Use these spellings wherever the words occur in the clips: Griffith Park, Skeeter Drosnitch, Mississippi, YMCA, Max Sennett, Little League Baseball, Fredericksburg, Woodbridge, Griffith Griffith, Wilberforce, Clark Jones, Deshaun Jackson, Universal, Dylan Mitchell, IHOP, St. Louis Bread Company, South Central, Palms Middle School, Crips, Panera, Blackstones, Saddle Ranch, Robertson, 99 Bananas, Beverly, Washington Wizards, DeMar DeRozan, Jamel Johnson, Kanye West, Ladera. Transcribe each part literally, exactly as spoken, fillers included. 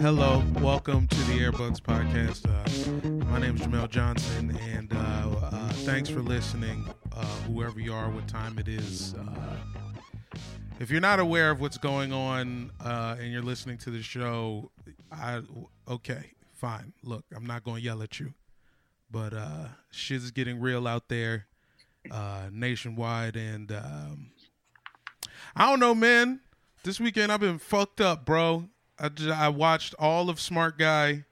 Hello, welcome to the Airbugs Podcast. Uh, my name is Jamel Johnson, and uh, uh, thanks for listening, uh, whoever you are, what time it is. Uh, if you're not aware of what's going on uh, and you're listening to the show, I okay, fine. Look, I'm not going to yell at you, but uh, shit's getting real out there uh, nationwide, and um, I don't know, man. This weekend I've been fucked up, bro. I, just, I watched all of Smart Guy,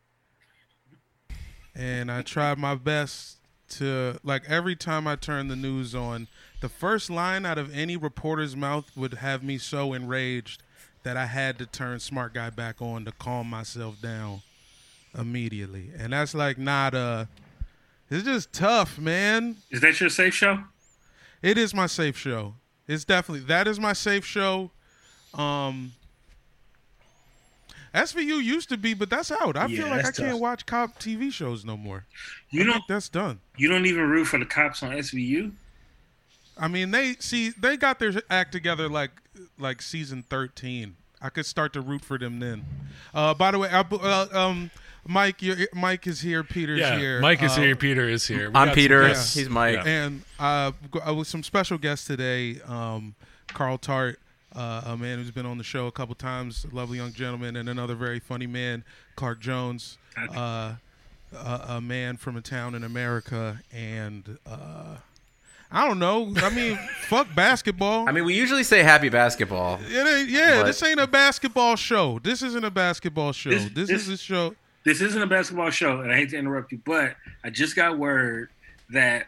and I tried my best to, like, every time I turned the news on, the first line out of any reporter's mouth would have me so enraged that I had to turn Smart Guy back on to calm myself down immediately. And that's, like, not a – it's just tough, man. Is that your safe show? It is my safe show. It's definitely – that is my safe show. Um S V U used to be, but that's out. I yeah, feel like I can't tough. watch cop T V shows no more. You don't, that's done. You don't even root for the cops on S V U? I mean, they see they got their act together like like season thirteen. I could start to root for them then. Uh, by the way, I, uh, um, Mike, you're, Mike is here. Peter's yeah, here. Mike is uh, here. Peter is here. We I'm Peter. Yeah. He's Mike. Yeah. And uh, with some special guests today, um, Carl Tart. Uh, a man who's been on the show a couple times, a lovely young gentleman, and another very funny man, Clark Jones, uh, a, a man from a town in America, and uh, I don't know. I mean, fuck basketball. I mean, we usually say happy basketball. It ain't, yeah, but... this ain't a basketball show. This isn't a basketball show. This, this, this is a show. This isn't a basketball show, and I hate to interrupt you, but I just got word that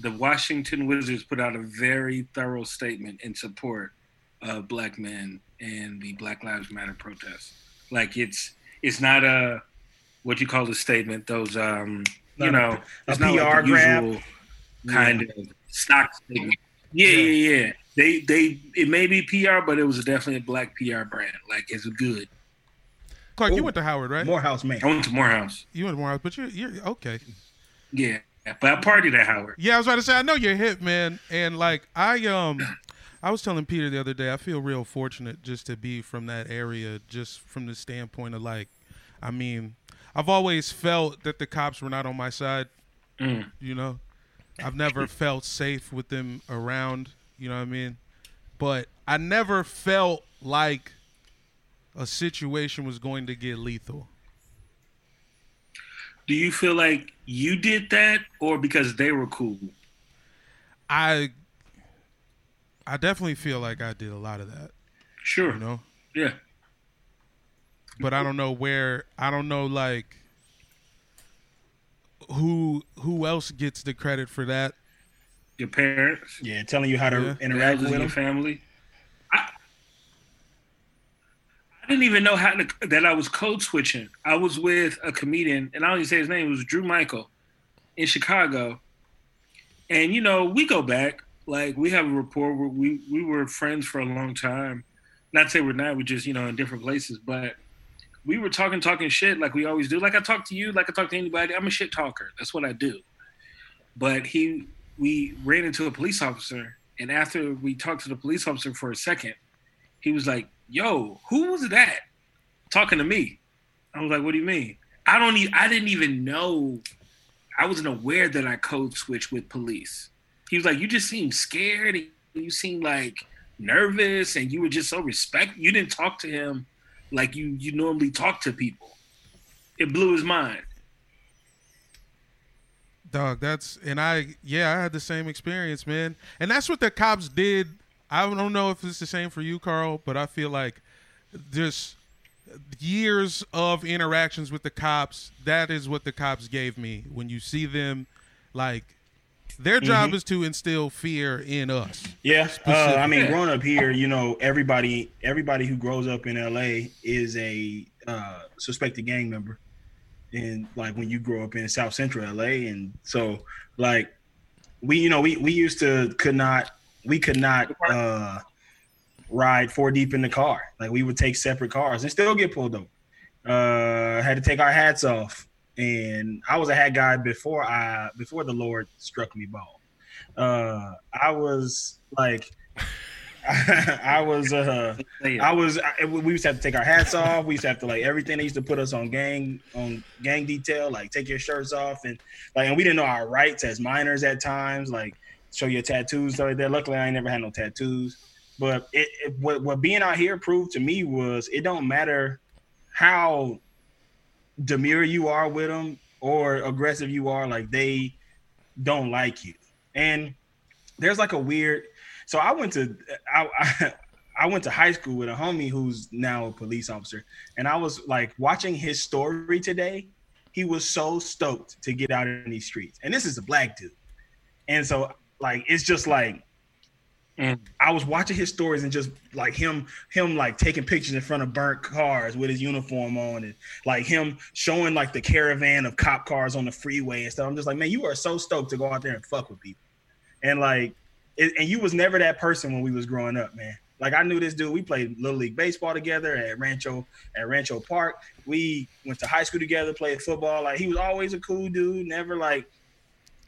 the Washington Wizards put out a very thorough statement in support Uh, black men and the Black Lives Matter protests. Like it's it's not a what you call a statement. Those um not you know a, it's a not P R like the grab usual kind yeah. of stock statement. Yeah, yeah, yeah, yeah. They they it may be P R, but it was definitely a black P R brand. Like it's good. Clark, Ooh, you went to Howard, right? Morehouse, man. I went to Morehouse. You went to Morehouse, but you're you're okay. Yeah, but I partied at Howard. Yeah, I was about to say I know you're hip, man, and like I um. I was telling Peter the other day, I feel real fortunate just to be from that area, just from the standpoint of like, I mean, I've always felt that the cops were not on my side, mm. you know, I've never felt safe with them around, you know what I mean? But I never felt like a situation was going to get lethal. Do you feel like you did that or because they were cool? I... I definitely feel like I did a lot of that. Sure. You know? Yeah. But I don't know where, I don't know, like, who who else gets the credit for that? Your parents. Yeah, telling you how to yeah. interact with them. Your family. I, I didn't even know how to, that I was code switching. I was with a comedian, and I don't even say his name, it was Drew Michael in Chicago. And, you know, we go back. Like, we have a rapport where we, we were friends for a long time. Not to say we're not, we're just, you know, in different places. But we were talking, talking shit like we always do. Like I talk to you, like I talk to anybody. I'm a shit talker. That's what I do. But he, we ran into a police officer. And after we talked to the police officer for a second, he was like, yo, who was that talking to me? I was like, what do you mean? I don't even, I didn't even know. I wasn't aware that I code switched with police. He was like, you just seemed scared and you seemed like nervous and you were just so respectful. You didn't talk to him like you, you normally talk to people. It blew his mind. Dog, that's, and I, yeah, I had the same experience, man. And that's what the cops did. I don't know if it's the same for you, Carl, but I feel like just years of interactions with the cops, that is what the cops gave me. When you see them, like, their job mm-hmm. is to instill fear in us. Yeah. Uh, I mean, growing up here, you know, everybody everybody who grows up in L A is a uh, suspected gang member. And, like, when you grow up in South Central L A, and so, like, we, you know, we, we used to could not, we could not uh, ride four deep in the car. Like, we would take separate cars and still get pulled over. Uh, had to take our hats off. And I was a hat guy before I before the Lord struck me bald. Uh, I was like, I, I was, uh, I was. I, we used to have to take our hats off. We used to have to like everything. They used to put us on gang on gang detail, like take your shirts off, and like, and we didn't know our rights as minors at times. Like, show your tattoos, stuff like that. Luckily, I ain't never had no tattoos. But it, it what, what being out here proved to me was it don't matter how demure you are with them or aggressive you are, like, they don't like you. And there's like a weird, so I went to I, I I went to high school with a homie who's now a police officer, and I was like watching his story today. He was so stoked to get out in these streets, and this is a black dude, and so like it's just like mm. I was watching his stories and just like him, him like taking pictures in front of burnt cars with his uniform on, and like him showing like the caravan of cop cars on the freeway and stuff. I'm just like, man, you are so stoked to go out there and fuck with people. And like, it, and you was never that person when we was growing up, man. Like, I knew this dude. We played Little League baseball together at Rancho at Rancho Park. We went to high school together, played football. Like, he was always a cool dude, never like,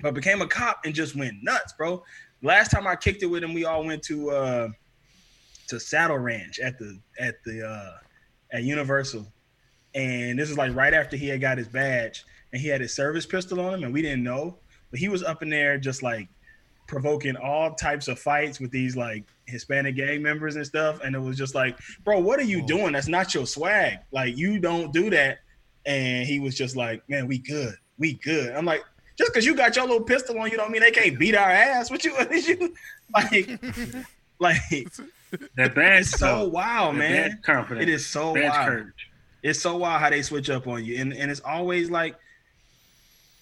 but became a cop and just went nuts, bro. Last time I kicked it with him, we all went to uh, to Saddle Ranch at the at the uh, at Universal, and this is like right after he had got his badge, and he had his service pistol on him, and we didn't know, but he was up in there just like provoking all types of fights with these like Hispanic gang members and stuff, and it was just like, bro, what are you oh. doing? That's not your swag. Like, you don't do that. And he was just like, man, we good, we good. I'm like, just because you got your little pistol on, you don't mean they can't beat our ass. What you, what you like, like that badge? It's so wild, man. It is so badge wild. Courage. It's so wild how they switch up on you, and and it's always like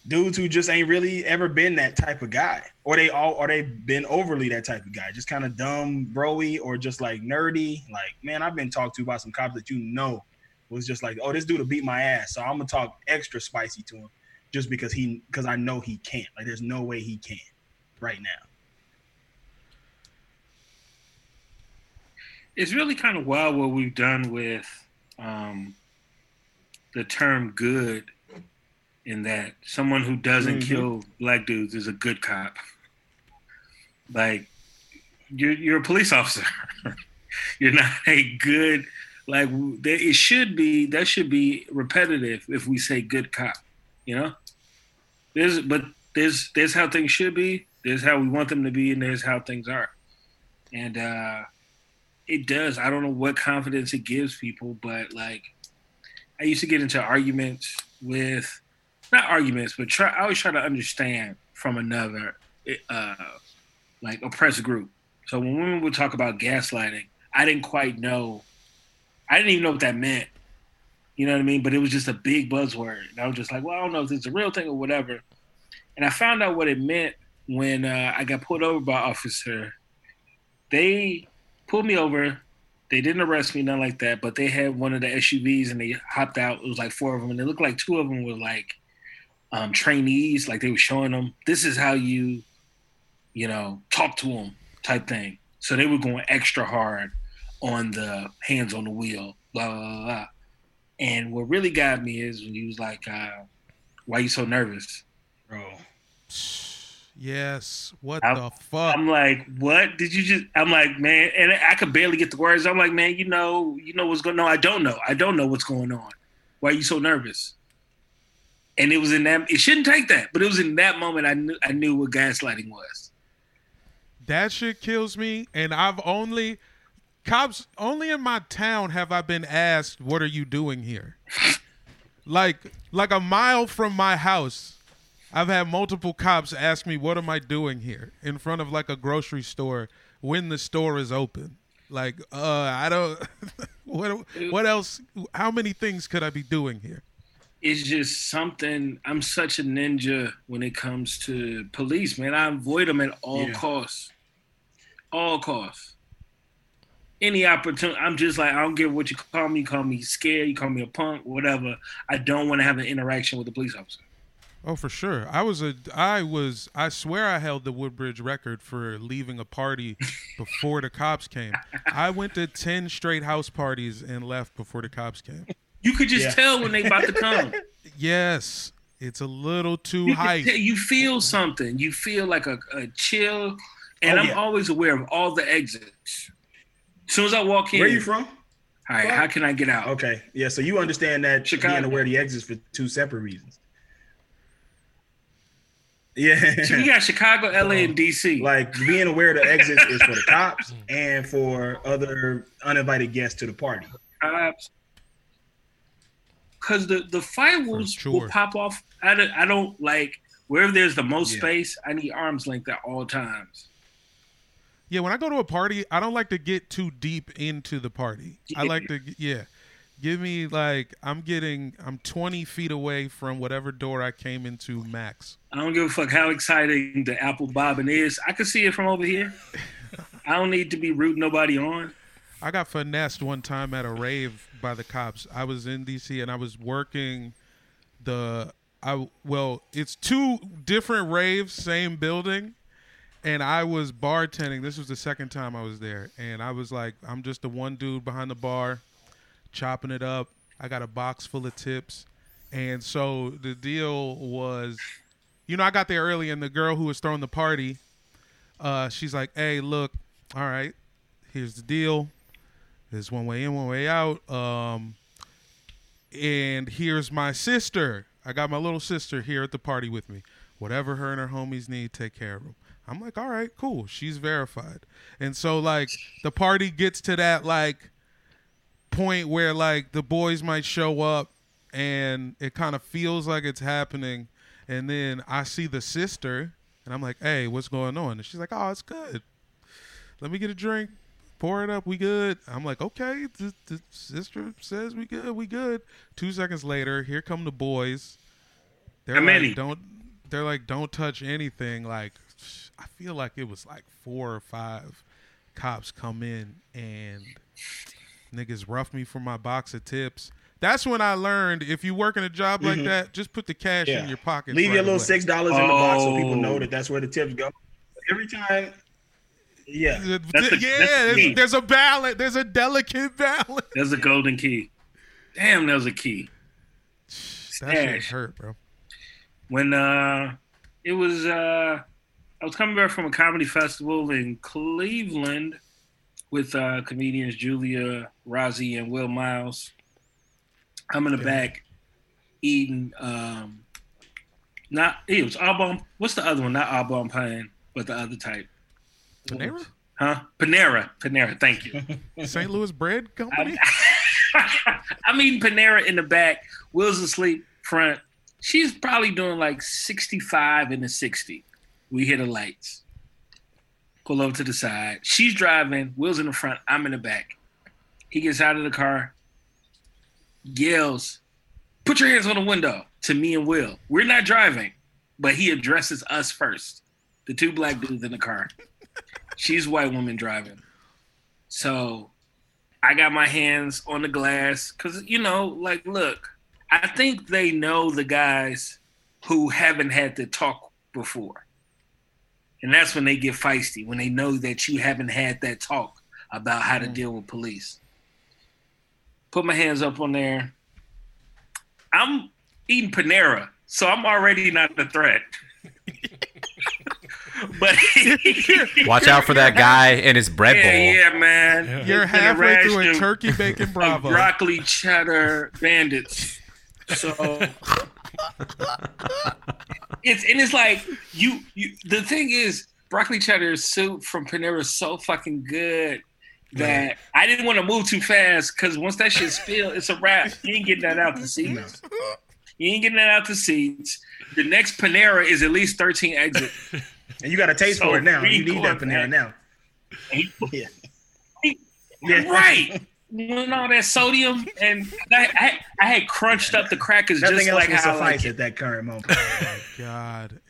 dudes who just ain't really ever been that type of guy, or they all, or they've been overly that type of guy, just kind of dumb, broy, or just like nerdy. Like, man, I've been talked to by some cops that you know was just like, oh, this dude will beat my ass, so I'm gonna talk extra spicy to him. Just because he, because I know he can't. Like, there's no way he can right now. It's really kind of wild what we've done with um, the term good, in that someone who doesn't mm-hmm. kill black dudes is a good cop. Like, you're, you're a police officer. You're not a good, like, it should be, that should be repetitive if we say good cop, you know? There's, but there's, there's how things should be. There's how we want them to be, and there's how things are. And uh, it does. I don't know what confidence it gives people, but like, I used to get into arguments with, not arguments, but try. I always try to understand from another, uh, like oppressed group. So when women would talk about gaslighting, I didn't quite know. I didn't even know what that meant. You know what I mean? But it was just a big buzzword. And I was just like, well, I don't know if this is a real thing or whatever. And I found out what it meant when uh, I got pulled over by an officer. They pulled me over. They didn't arrest me, nothing like that. But they had one of the S U Vs, and they hopped out. It was like four of them. And it looked like two of them were like um, trainees. Like, they were showing them, this is how you, you know, talk to them type thing. So they were going extra hard on the hands on the wheel, blah, blah, blah, blah. And what really got me is when he was like, uh, "Why you so nervous, bro?" Yes. What I, the fuck? I'm like, what did you just? I'm like, man, and I could barely get the words. I'm like, man, you know, you know what's going on? No, I don't know. I don't know what's going on. Why are you so nervous? And it was in that. It shouldn't take that, but it was in that moment I knew I knew what gaslighting was. That shit kills me, and I've only. Cops, only in my town have I been asked, what are you doing here? Like, like a mile from my house, I've had multiple cops ask me, what am I doing here? In front of like a grocery store when the store is open. Like, uh, I don't. what what else? How many things could I be doing here? It's just something. I'm such a ninja when it comes to police, man. I avoid them at all yeah. costs. All costs. Any opportunity. I'm just like, I don't care what you call me. You call me scared. You call me a punk, whatever. I don't want to have an interaction with a police officer. Oh, for sure. I was a, I was, I swear I held the Woodbridge record for leaving a party before the cops came. I went to ten straight house parties and left before the cops came. You could just yeah. tell when they about to come. Yes. It's a little too you hype. Tell, you feel something. You feel like a, a chill. And oh, I'm yeah. always aware of all the exits. As soon as I walk in. Where are you from? All right. What? How can I get out? Okay. Yeah. So you understand that Chicago. Being aware of the exits for two separate reasons. Yeah. So we got Chicago, L A, um, and D C. Like, being aware of the exits is for the cops and for other uninvited guests to the party. Cops. Because the, the fireworks sure. will pop off. I don't, I don't like, wherever there's the most yeah. space, I need arm's length at all times. Yeah, when I go to a party, I don't like to get too deep into the party. Yeah. I like to, yeah. Give me, like, I'm getting, I'm twenty feet away from whatever door I came into max. I don't give a fuck how exciting the apple bobbing is. I can see it from over here. I don't need to be rooting nobody on. I got finessed one time at a rave by the cops. I was in D C and I was working the, I well, it's two different raves, same building. And I was bartending. This was the second time I was there. And I was like, I'm just the one dude behind the bar, chopping it up. I got a box full of tips. And so the deal was, you know, I got there early and the girl who was throwing the party, uh, she's like, hey, look, all right, here's the deal. There's one way in, one way out. Um, and here's my sister. I got my little sister here at the party with me. Whatever her and her homies need, take care of them. I'm like, all right, cool. She's verified. And so, like, the party gets to that, like, point where, like, the boys might show up and it kind of feels like it's happening. And then I see the sister and I'm like, hey, what's going on? And she's like, oh, it's good. Let me get a drink. Pour it up. We good. I'm like, okay. The, the sister says we good. We good. Two seconds later, here come the boys. They're like, don't. They're like, don't touch anything. Like, I feel like it was like four or five cops come in and niggas roughed me for my box of tips. That's when I learned if you work in a job mm-hmm. like that, just put the cash yeah. in your pocket. Leave right your little away. six dollars oh. in the box so people know that that's where the tips go. Every time. Yeah, the, the, yeah. There's, there's a balance. There's a delicate balance. There's a golden key. Damn, that was a key. That shit hurt, bro. When uh, it was, uh, I was coming back from a comedy festival in Cleveland with uh, comedians Julia, Rozzy, and Will Miles. I'm in the yeah. back eating. Um, not it was Arbonne. What's the other one? Not Arbonne Pine, but the other type. Panera? Huh? Panera. Panera. Thank you. Saint Louis Bread Company? I'm, I'm eating Panera in the back. Will's asleep front. She's probably doing like sixty-five in the sixty. We hit the lights. Pull over to the side. She's driving. Will's in the front. I'm in the back. He gets out of the car. Yells, put your hands on the window to me and Will. We're not driving, but he addresses us first. The two black dudes in the car. She's a white woman driving. So I got my hands on the glass because, you know, like, look, I think they know the guys who haven't had to talk before. And that's when they get feisty, when they know that you haven't had that talk about how to deal with police. Put my hands up on there. I'm eating Panera, so I'm already not the threat. But watch out for that guy and his bread bowl. Yeah, yeah man. Yeah. You're halfway through a turkey bacon Bravo. Broccoli cheddar bandits. So it's and it's like you, you the thing is broccoli cheddar soup from Panera is so fucking good that yeah. I didn't want to move too fast because once that shit spills, it's a wrap. You ain't getting that out the seeds. No. You ain't getting that out the seeds. The next Panera is at least thirteen exits. And you got a taste so for it now. You need that Panera now. Yeah. Yeah. Right. You know, that sodium, and I, I, I had crunched up the crackers. Nothing just like how I like it. At that current moment. Oh my God.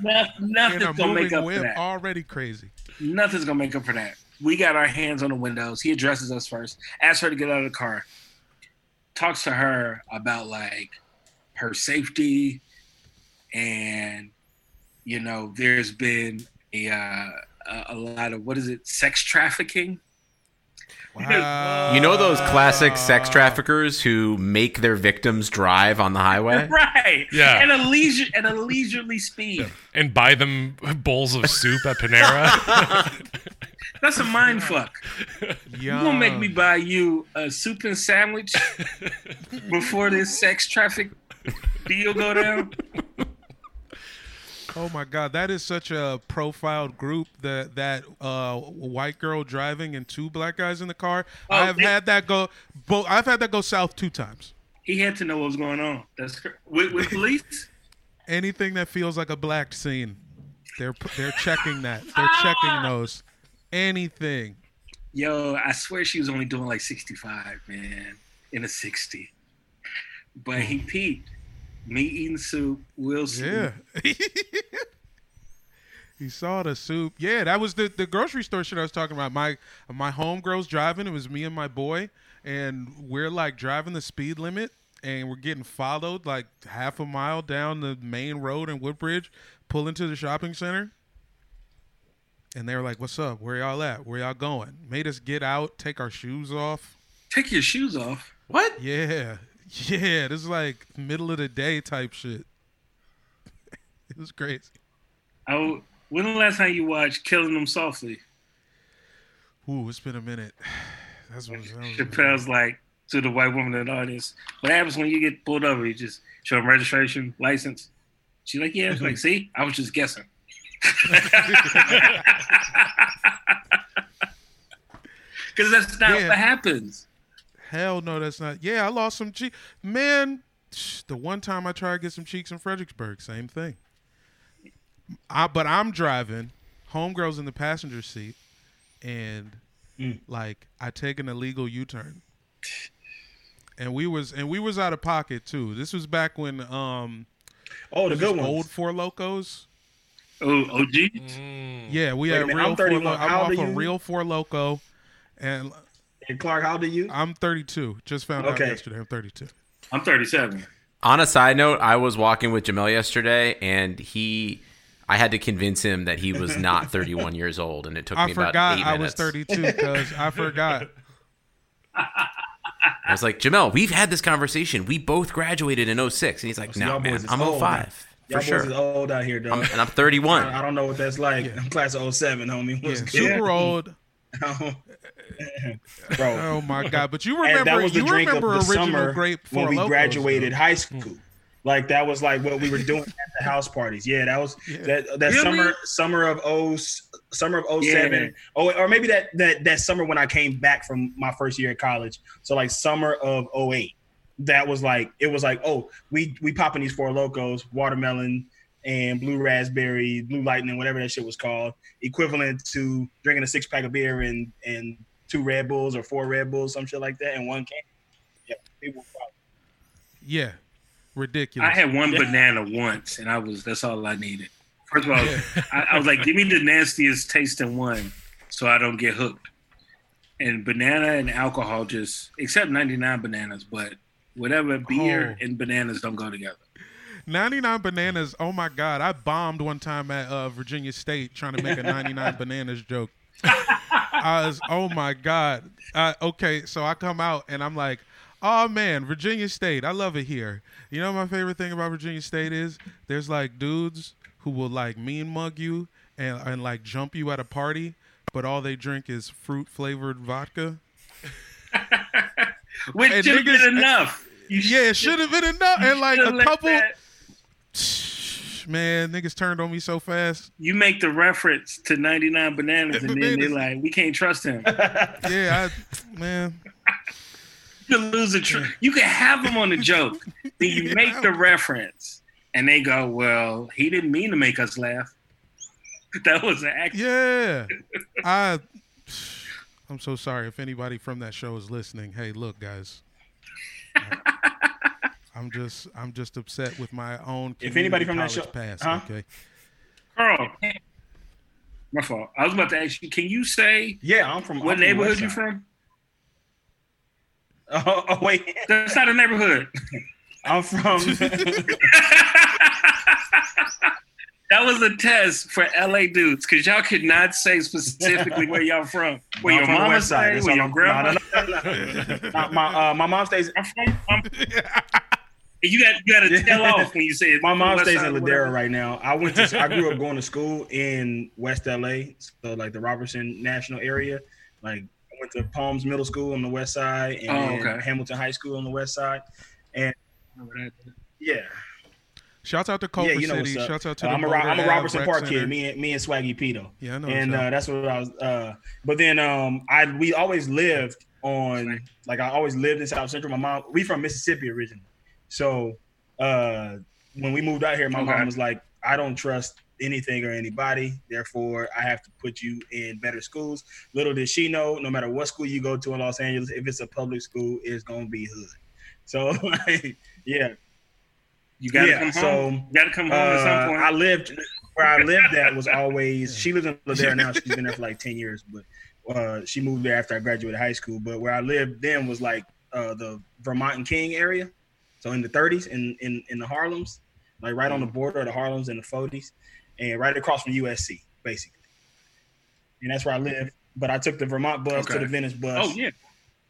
No, nothing's gonna make up for that. Already crazy. Nothing's gonna make up for that. We got our hands on the windows. He addresses us first. Asks her to get out of the car. Talks to her about like her safety, and you know, there's been a uh, a lot of what is it, sex trafficking. Wow. You know those classic sex traffickers who make their victims drive on the highway? Right. Yeah. At a, leisure, at a leisurely speed. Yeah. And buy them bowls of soup at Panera. That's a mind fuck. You're going to make me buy you a soup and sandwich before this sex traffic deal go down? Oh my God, that is such a profiled group, that that uh, white girl driving and two black guys in the car. Oh, I've it, had that go bo- I've had that go south two times. He had to know what was going on. That's with, with police. Anything that feels like a black scene, they're they're checking that. They're checking those. Anything. Yo, I swear she was only doing like sixty-five, man, in a sixty. But he peeped. Me eating soup, Wilson. Yeah. He saw the soup. Yeah, that was the, the grocery store shit I was talking about. My my homegirl's driving. It was me and my boy. And we're like driving the speed limit. And we're getting followed like half a mile down the main road in Woodbridge. Pull into the shopping center. And they were like, what's up? Where y'all at? Where y'all going? Made us get out, take our shoes off. Take your shoes off? What? Yeah. Yeah, this is like middle of the day type shit. It was crazy. Oh, when the last time you watched Killing Them Softly? Ooh, it's been a minute. That's what Chappelle's like to the white woman in the audience. What happens when you get pulled over? You just show them registration, license. She's like, yeah. It's like, see, I was just guessing. Because that's not yeah. what happens. Hell no, that's not. Yeah, I lost some cheeks. Man, the one time I tried to get some cheeks in Fredericksburg, same thing. I, but I'm driving. Homegirl's in the passenger seat. And, mm. like, I take an illegal U-turn. And we was and we was out of pocket, too. This was back when um, oh, the good ones. Old Four Locos. Oh, O Gs? Mm. Yeah, we had real Four Locos. I'm off a real Four Loco. And... And Clark, how old are you? I'm thirty-two. Just found okay. out yesterday. I'm thirty-two. I'm thirty-seven. On a side note, I was walking with Jamel yesterday, and he, I had to convince him that he was not thirty-one years old, and it took I me about eight I minutes. I forgot I was thirty-two because I forgot. I was like, Jamel, we've had this conversation. We both graduated in oh six, and he's like, so no, man, I'm old, oh five. Man. Y'all for sure. Boys is old out here, though. I'm, and I'm thirty-one. I don't know what that's like. Yeah. I'm class of oh seven, homie. Yeah, super old. Bro. Oh my God! But you remember, and that was the you drink remember of the summer grape when we Locos, graduated though. High school. Like that was like what we were doing at the house parties. Yeah, that was yeah. that that really? summer summer of oh summer of oh seven. Yeah. Oh, or maybe that that that summer when I came back from my first year at college. So like summer of oh eight. That was like it was like oh we we popping these Four Locos, watermelon and blue raspberry, blue lightning, whatever that shit was called, equivalent to drinking a six pack of beer and and. Two Red Bulls or four Red Bulls, some shit like that, and one can. Yeah, people yeah, ridiculous. I had one yeah. banana once, and I was that's all I needed. First of all, yeah. I, I was like, give me the nastiest tasting one, so I don't get hooked. And banana and alcohol just, except ninety-nine bananas, but whatever beer oh. and bananas don't go together. ninety-nine bananas. Oh my God, I bombed one time at uh, Virginia State trying to make a ninety-nine bananas joke. I was, oh my God. Uh, okay, so I come out and I'm like, oh man, Virginia State, I love it here. You know my favorite thing about Virginia State is there's like dudes who will like mean mug you and, and like jump you at a party, but all they drink is fruit flavored vodka. Which should have been enough. You yeah, it should have been enough. And like a couple, man, niggas turned on me so fast. You make the reference to ninety-nine Bananas, and bananas. Then they're like, we can't trust him. Yeah, I, man. You can lose a tr- You can have him on a joke. Then you yeah. make the reference, and they go, well, he didn't mean to make us laugh. That was an accident. Yeah. I, I'm so sorry if anybody from that show is listening. Hey, look, guys. I, I'm just I'm just upset with my own community. If anybody from that show passed, huh? Okay. Carl, my fault. I was about to ask you, can you say yeah, I'm from what I'm neighborhood from you from? Oh, oh wait. That's not a neighborhood. I'm from That was a test for L A dudes, because y'all could not say specifically where y'all from. Where your mama stays, where your grandma. My my mom stays. I'm from. I'm, you got you got to tell off when you say it. My mom stays in Ladera right now. I went to I grew up going to school in West L A, so like the Robertson National area. Like I went to Palms Middle School on the West Side, and oh, okay. Hamilton High School on the West Side, and yeah. Shouts out to Culver yeah, you know City. Shouts out to uh, the I'm a, I'm a Robertson Park Center. Kid. Me and me and Swaggy Pito. Yeah, I know. And uh, that's what I was. Uh, but then um, I we always lived on like I always lived in South Central. My mom, we from Mississippi originally, so uh, when we moved out here, my okay. mom was like, "I don't trust anything or anybody. Therefore, I have to put you in better schools." Little did she know, no matter what school you go to in Los Angeles, if it's a public school, it's gonna be hood. So like, yeah. You gotta yeah, come home. So, you gotta come home uh, at some point. I lived where I lived at was always. She lives in Ladera now. She's been there for like ten years, but uh, she moved there after I graduated high school. But where I lived then was like uh, the Vermont and King area, so in the thirties, in in in the Harlems, like right on the border of the Harlems and the forties, and right across from U S C, basically. And that's where I lived. But I took the Vermont bus okay. to the Venice bus. Oh yeah,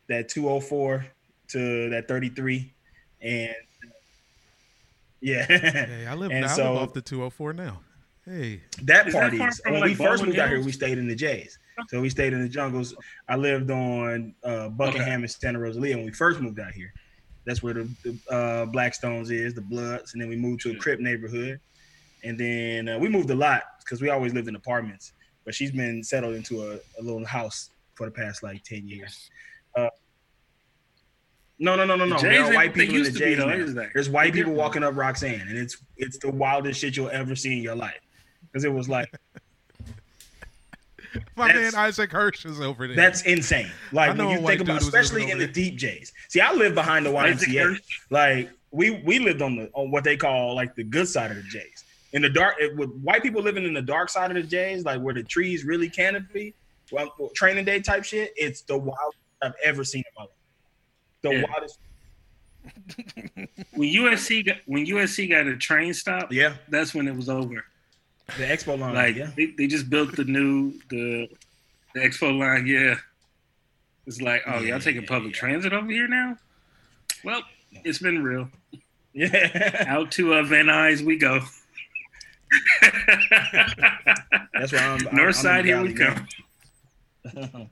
that two oh four to that thirty-three, and. Yeah, hey, I live and now so, I live off the two oh four now. Hey, that party. When we like first moved out here, we stayed in the Jays. So we stayed in the jungles. I lived on uh, Buckingham okay. and Santa Rosalia when we first moved out here. That's where the, the uh, Blackstones is, the Bloods, and then we moved to a Crip neighborhood. And then uh, we moved a lot because we always lived in apartments. But she's been settled into a, a little house for the past like ten years. Uh, No, no, no, no, no. There are white people in the Jays now. There's white people walking up Roxanne, and it's it's the wildest shit you'll ever see in your life. Because it was like, my man Isaac Hirsch is over there. That's insane. Like when you think about, especially in the deep Jays. See, I live behind the Y M C A. Like we we lived on the on what they call like the good side of the Jays. In the dark, it, with white people living in the dark side of the Jays, like where the trees really canopy, well, training day type shit. It's the wildest I've ever seen in my life. The yeah. wildest. When U S C got, when U S C got a train stop, yeah, that's when it was over. The Expo Line, like yeah. they, they just built the new the the Expo Line. Yeah, it's like oh yeah, y'all taking public yeah. transit over here now? Well, no. It's been real. Yeah, out to uh, Van Nuys we go. That's why I'm, I'm North Side. I'm here Valley, we man. Come.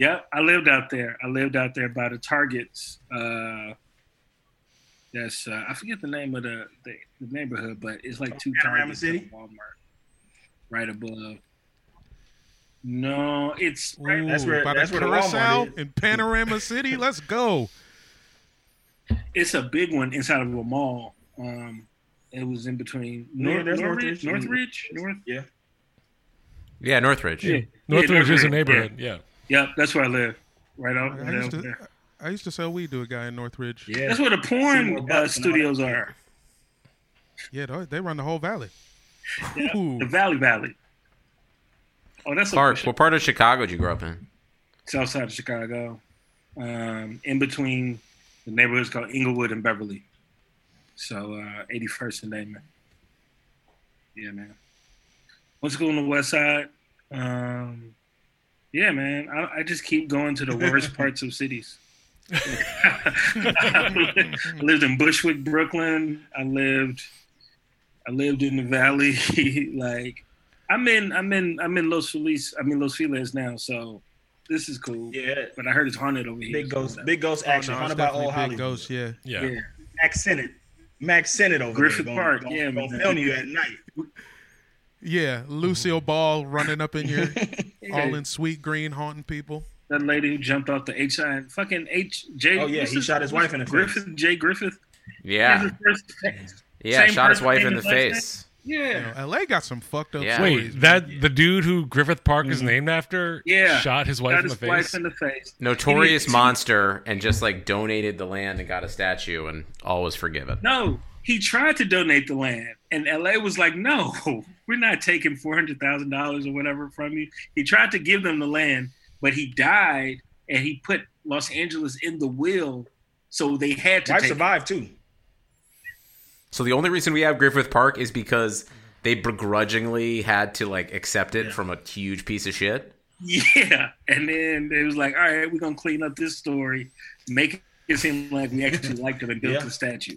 Yeah, I lived out there. I lived out there by the Targets. Uh, that's uh, I forget the name of the, the, the neighborhood, but it's like two Panorama Targets City? And Walmart, right above. No, it's right, Ooh, that's where by that's the where Curacao the Walmart is. In Panorama City. Let's go. It's a big one inside of a mall. Um, it was in between North, yeah, Northridge, Northridge, North. Yeah, yeah, Northridge. Yeah, Northridge, yeah, Northridge is a neighborhood. Yeah. yeah. Yep, that's where I live. Right over I used there. To, I used to sell weed to a guy in Northridge. Yeah, that's where the porn uh, studios are. Yeah, they run the whole valley. Yeah, the Valley Valley. Oh, that's Clark. What part of Chicago did you grow up in? South side of Chicago, um, in between the neighborhoods called Inglewood and Beverly. So uh, eighty-first and Damon. Yeah, man. Went to school on the West Side. Um, Yeah, man. I, I just keep going to the worst parts of cities. I lived in Bushwick, Brooklyn. I lived, I lived in the Valley. Like, I'm in, I'm in, I'm in Los Feliz. I'm in Los Feliz now, so this is cool. Yeah, but I heard it's haunted over here. Big ghost, big ghost action. Haunted by old Hollywood. Ghost, yeah, yeah. yeah. Max Sennett, Max Sennett over Griffith there. Griffith Park, going, yeah, going, man. Filming you at night. Yeah, Lucille Ball running up in here, all in sweet green, haunting people. That lady who jumped off the H I fucking H J. Oh yeah, he shot his wife in the face. Griffith J Griffith. Yeah, yeah, shot his wife in the face. Yeah. You know, L A got some fucked up yeah. stories. Wait, that yeah. the dude who Griffith Park mm-hmm. is named after yeah. shot his wife, shot in, his the wife face? in the face? Notorious he, monster and just like donated the land and got a statue and all was forgiven. No, he tried to donate the land and L A was like, no, we're not taking four hundred thousand dollars or whatever from you. He tried to give them the land, but he died and he put Los Angeles in the will, so they had to I take survived it. too. So the only reason we have Griffith Park is because they begrudgingly had to like accept it yeah. from a huge piece of shit. Yeah, and then it was like, all right, we're gonna clean up this story, make it seem like we actually liked it and built yeah. the statue.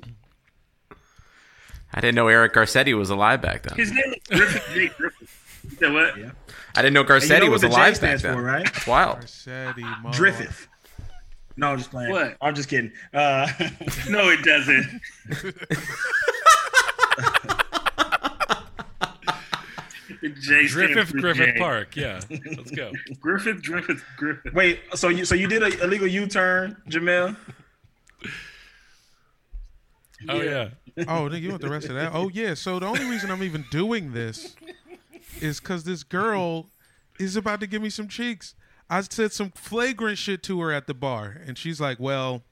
I didn't know Eric Garcetti was alive back then. His name is Griffith J. Griffith. You know what? Yeah. I didn't know Garcetti you know was alive back then. For, right? It's wild. Garcetti, Griffith. No, I'm just playing. What? I'm just kidding. Uh, no, it doesn't. Griffith, Griffith J. Park. Yeah, let's go. Griffith, Griffith, Griffith. Wait, so you so you did a illegal U-turn, Jamel? Oh yeah. yeah. Oh, then you want the rest of that? Oh yeah. So the only reason I'm even doing this is because this girl is about to give me some cheeks. I said some flagrant shit to her at the bar, and she's like, well,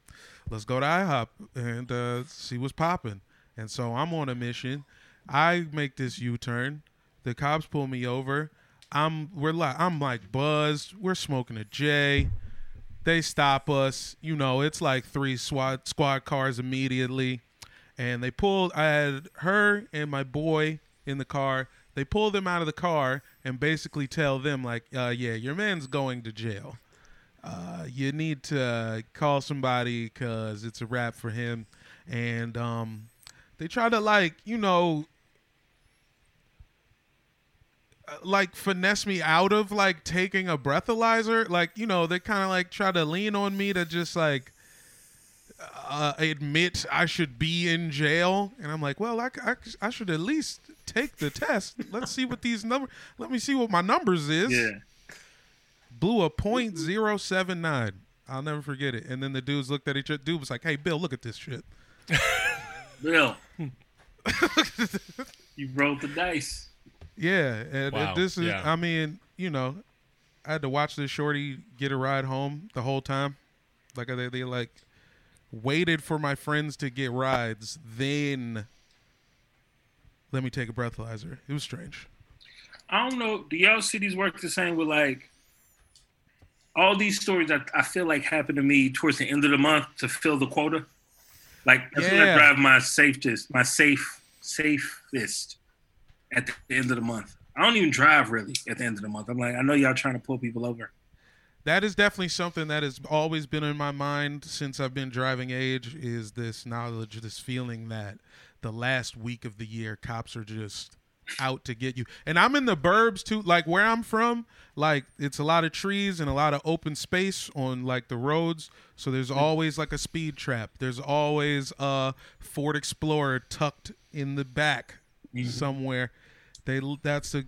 let's go to IHOP and uh, see what's popping. And so I'm on a mission. I make this U-turn. The cops pull me over. I'm we're like, I'm like buzzed. We're smoking a J. They stop us. You know, it's like three SWAT squad cars immediately. And they pulled, I had her and my boy in the car. They pull them out of the car and basically tell them, like, uh, yeah, your man's going to jail. Uh, you need to call somebody because it's a wrap for him. And um, they try to, like, you know, like finesse me out of, like, taking a breathalyzer. Like, you know, they kind of, like, try to lean on me to just, like, uh, admit I should be in jail. And I'm like, well, I, I, I should at least... take the test. Let's see what these numbers. Let me see what my numbers is. Yeah. Blew a point zero seven nine. I'll never forget it. And then the dudes looked at each other. Dude was like, "Hey, Bill, look at this shit." Bill, you rolled the dice. Yeah, and wow. this is. Yeah. I mean, you know, I had to watch this shorty get a ride home the whole time. Like they, they like waited for my friends to get rides, then. Let me take a breathalyzer. It was strange. I don't know. Do y'all cities work the same with like all these stories that I feel like happened to me towards the end of the month to fill the quota? Like that's yeah. when I drive my safest, my safe, safest at the end of the month. I don't even drive really at the end of the month. I'm like, I know y'all trying to pull people over. That is definitely something that has always been in my mind since I've been driving age is this knowledge, this feeling that the last week of the year, cops are just out to get you. And I'm in the burbs too, like where I'm from, like it's a lot of trees and a lot of open space on like the roads. So there's always like a speed trap. There's always a Ford Explorer tucked in the back mm-hmm. somewhere. They That's a,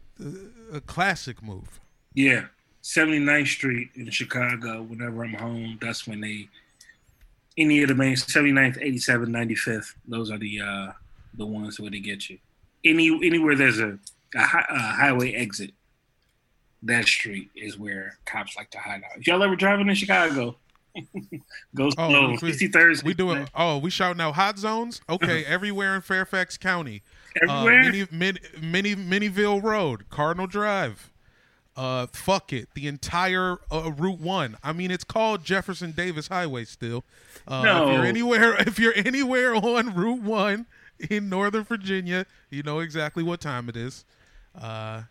a classic move. Yeah. seventy-ninth Street in Chicago, whenever I'm home, that's when they, any of the main, seventy-ninth, eighty-seventh, ninety-fifth, those are the uh, the ones where they get you. Any Anywhere there's a, a, hi, a highway exit, that street is where cops like to hide out. If y'all ever driving in Chicago, go slow. sixty-third. We doing, oh, we shouting out hot zones? Okay, everywhere in Fairfax County. Everywhere? Uh, many, many, many, Miniville Road, Cardinal Drive. Uh, fuck it. The entire uh, Route One. I mean, it's called Jefferson Davis Highway still. Uh, no. If you're anywhere, if you're anywhere on Route One in Northern Virginia, you know exactly what time it is. Uh,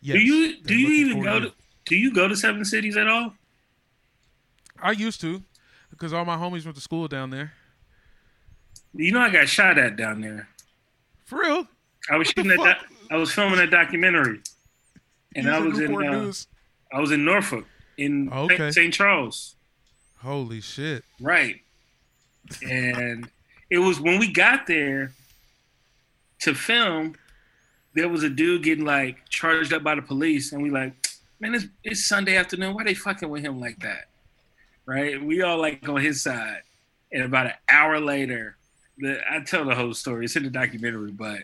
yes, do you do you even go to, to do you go to Seven Cities at all? I used to, because all my homies went to school down there. You know, I got shot at down there. For real? I was what shooting that. Do- I was filming a documentary. And I was, in, uh, I was in Norfolk, in okay. Saint Charles. Holy shit. Right. And it was when we got there to film, there was a dude getting, like, charged up by the police. And we like, man, it's, it's Sunday afternoon. Why they fucking with him like that? Right? We all, like, on his side. And about an hour later, the, I tell the whole story. It's in the documentary, but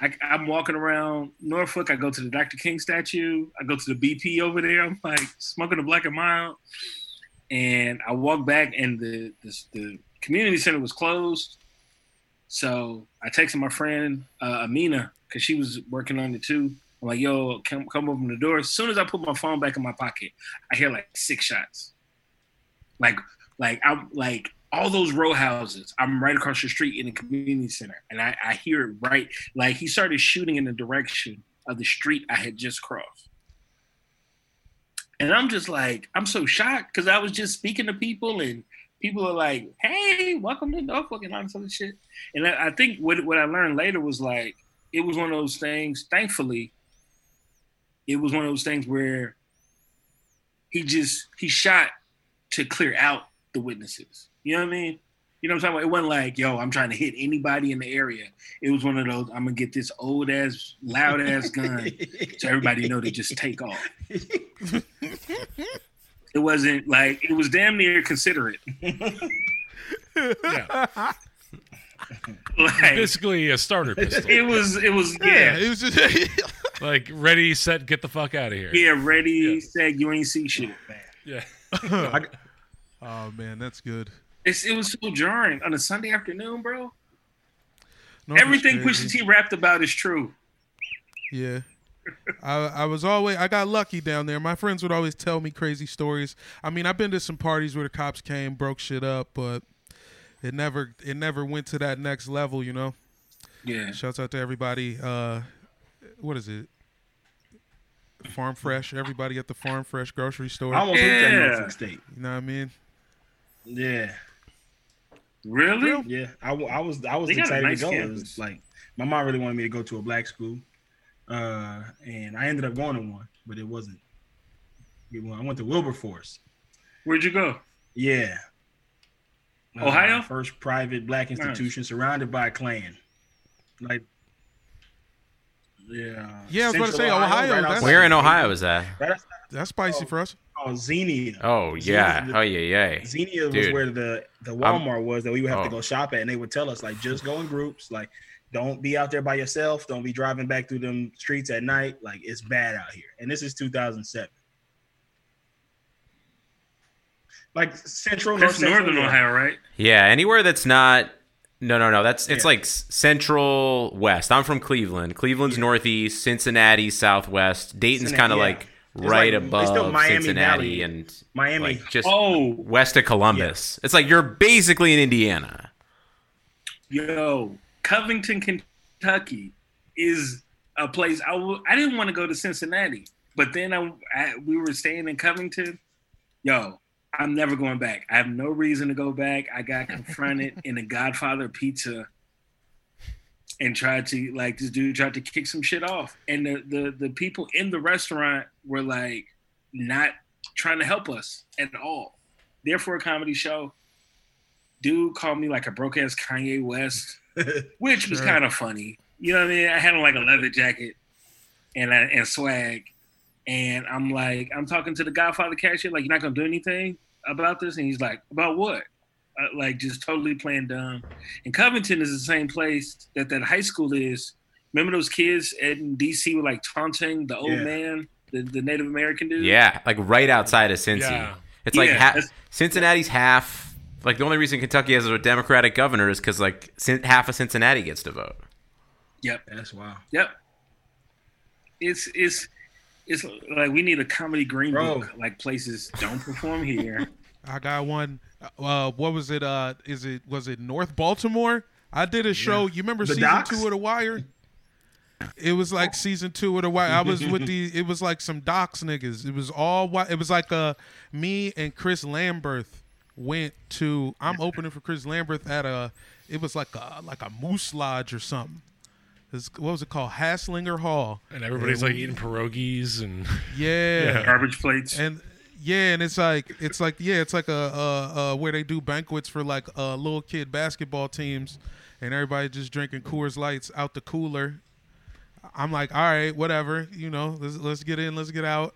I, I'm walking around Norfolk. I go to the Doctor King statue. I go to the B P over there. I'm like smoking a black and mild. And I walk back, and the, the the community center was closed. So I texted my friend uh, Amina, because she was working on it too. I'm like, yo, come, come open the door. As soon as I put my phone back in my pocket, I hear like six shots. Like, like I'm like all those row houses. I'm right across the street in the community center, and I, I hear it right. Like he started shooting in the direction of the street I had just crossed. And I'm just like, I'm so shocked because I was just speaking to people, and people are like, "Hey, welcome to Norfolk," and all this other shit. And I, I think what what I learned later was like, it was one of those things. Thankfully, it was one of those things where he just he shot to clear out the witnesses. You know what I mean? You know what I'm talking about? It wasn't like, yo, I'm trying to hit anybody in the area. It was one of those, I'm going to get this old ass, loud ass gun so everybody know to just take off. It wasn't like, it was damn near considerate. Yeah. Like, basically a starter pistol. It was, it was, yeah. yeah it was just, like, ready, set, get the fuck out of here. Yeah, ready, yeah. set, you ain't see shit, man. Yeah. I, oh, man, that's good. It's, it was so jarring on a Sunday afternoon, bro. No, everything Pusha T rapped about is true. Yeah. I, I was always, I got lucky down there. My friends would always tell me crazy stories. I mean, I've been to some parties where the cops came, broke shit up, but it never, it never went to that next level, you know? Yeah. Shouts out to everybody. Uh, what is it? Farm Fresh. Everybody at the Farm Fresh grocery store. I almost yeah. looked at Norfolk State. You know what I mean? Yeah. Really? Real? Yeah. I, I was I was they excited nice to go. It was like my mom really wanted me to go to a black school, uh, and I ended up going to one, but it wasn't. I went to Wilberforce. Where'd you go? Yeah. Ohio. Uh, first private black institution nice. Surrounded by a Klan. Like. Yeah. Yeah, I was going to say Ohio. Ohio. Right where in Ohio is that? Right That's spicy oh. for us. Oh, Xenia. Oh, yeah. The, oh, yeah, yeah. Xenia was where the, the Walmart I'm, was that we would have oh. to go shop at, and they would tell us, like, just go in groups. Like, don't be out there by yourself. Don't be driving back through them streets at night. Like, it's bad out here. And this is two thousand seven. Like, central, north, northern Ohio, Ohio, right? Yeah, anywhere that's not – no, no, no. That's It's, yeah. like, central west. I'm from Cleveland. Cleveland's yeah. northeast, Cincinnati, southwest. Dayton's kind of, yeah. like – It's right like, above Miami Cincinnati Valley. And Miami, like just oh. west of Columbus. Yeah. It's like you're basically in Indiana. Yo, Covington, Kentucky is a place I, w- I didn't want to go to Cincinnati, but then I, I we were staying in Covington. Yo, I'm never going back. I have no reason to go back. I got confronted in a Godfather pizza and tried to, like, this dude tried to kick some shit off. And the, the, the people in the restaurant were, like, not trying to help us at all. Therefore, a comedy show. Dude called me, like, a broke-ass Kanye West, which was sure. kind of funny. You know what I mean? I had, like, a leather jacket and, I, and swag. And I'm, like, I'm talking to the Godfather cashier, like, you're not going to do anything about this? And he's like, about what? Uh, like just totally playing dumb. And Covington is the same place that that high school is. Remember those kids in D C were like taunting the old yeah. man, the, the Native American dude? Yeah, like right outside of Cincy. Yeah. It's like yeah, ha- Cincinnati's half, like the only reason Kentucky has a Democratic governor is because like half of Cincinnati gets to vote. Yep. That's wild. Yep. It's, it's, it's like we need a comedy green Bro. book. Like places don't perform here. I got one. Uh, what was it? Uh, is it was it North Baltimore? I did a show. Yeah. You remember the season docs? two of The Wire? It was like season two of The Wire. I was with the. It was like some docs niggas. It was all. It was like uh, me and Chris Lamberth went to. I'm opening for Chris Lamberth at a. It was like a like a moose lodge or something. It's, what was it called? Hasslinger Hall. And everybody's and, like eating pierogies and yeah, yeah. garbage plates and. Yeah, and it's like it's like yeah, it's like a uh, uh, where they do banquets for like uh, little kid basketball teams, and everybody just drinking Coors Lights out the cooler. I'm like, all right, whatever, you know, let's let's get in, let's get out,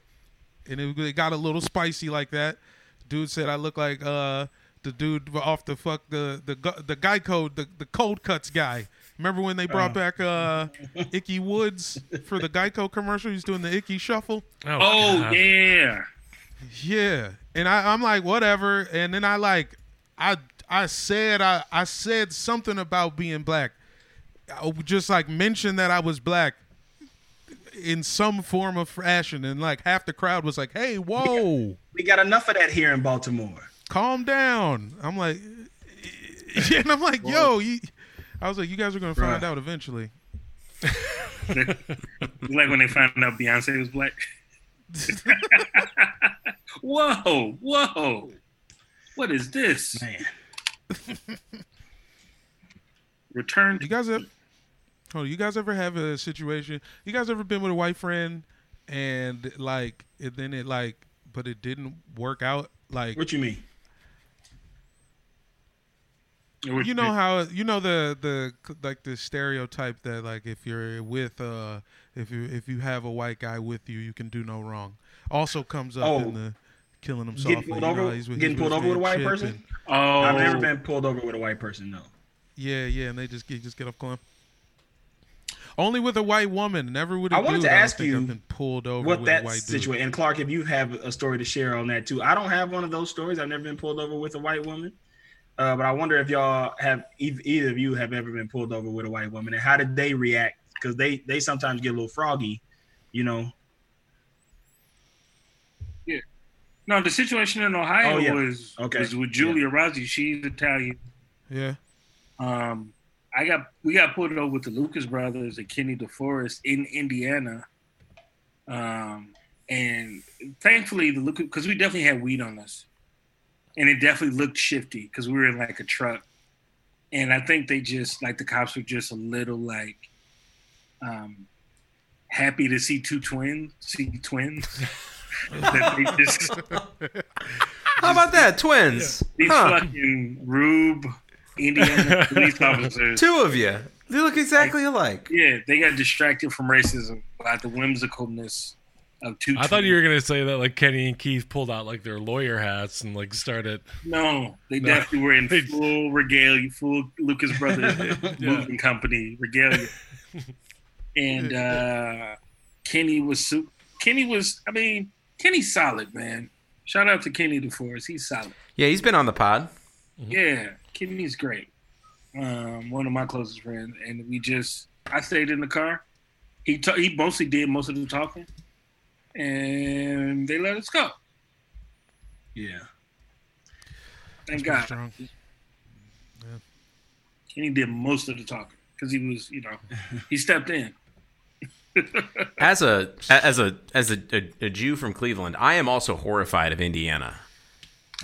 and it, it got a little spicy like that. Dude said I look like uh, the dude off the fuck the the the Geico the the cold cuts guy Remember when they brought oh. back uh, Icky Woods for the Geico commercial? He's doing the Icky Shuffle. Oh, oh yeah. Yeah. And I, I'm like, whatever. And then I like, I I said I, I said something about being black. I just like mentioned that I was black in some form of fashion. And like half the crowd was like, hey, whoa. We got, we got enough of that here in Baltimore. Calm down. I'm like, and I'm like, whoa. yo, you, I was like, you guys are going to find out eventually. Like when they found out Beyonce was black. Whoa, whoa. What is this? Man. Return. You guys have, oh, you guys ever have a situation? You guys ever been with a white friend and like, and then it like, but it didn't work out? Like, what you mean? You know how you know the, the like the stereotype that like if you're with uh if you if you have a white guy with you, you can do no wrong. Also comes up oh. in the killing them softly. Getting pulled over, know, with, getting pulled over with a white person. And, oh, I've never been pulled over with a white person. No. Yeah, yeah, and they just get just get up going. Only with a white woman, never with a I wanted dude, to ask you been pulled over what with that a white situation. Dude. And Clark, if you have a story to share on that too, I don't have one of those stories. I've never been pulled over with a white woman. Uh, but I wonder if y'all have, either of you have ever been pulled over with a white woman, and how did they react? Because they, they sometimes get a little froggy, you know. Yeah. No, the situation in Ohio oh, yeah. was, okay. was with Julia yeah. Rossi. She's Italian. Yeah. Um, I got we got pulled over with the Lucas brothers and Kenny DeForest in Indiana. Um, and thankfully, the Lucas, because we definitely had weed on us. And it definitely looked shifty because we were in like a truck. And I think they just, like the cops were just a little like um, happy to see two twins, see twins. that they just, How about just, that? Twins. Yeah. These huh. fucking Rube Indiana police officers. Two of you. They look exactly like, alike. Yeah, they got distracted from racism by the whimsicalness. Of two I thought you were gonna say that like Kenny and Keith pulled out like their lawyer hats and like started. No, they no. definitely were in full regalia, full Lucas Brothers yeah. moving company regalia. And uh, Kenny was super. Kenny was. I mean, Kenny's solid, man. Shout out to Kenny DeForest. He's solid. Yeah, he's been on the pod. Mm-hmm. Yeah, Kenny's great. Um, one of my closest friends, and we just. I stayed in the car. He ta- he mostly did most of the talking. And they let us go. Yeah. Thank That's God. Yeah. Kenny did most of the talking because he was, you know, he stepped in. as a as a as a, a, a Jew from Cleveland, I am also horrified of Indiana.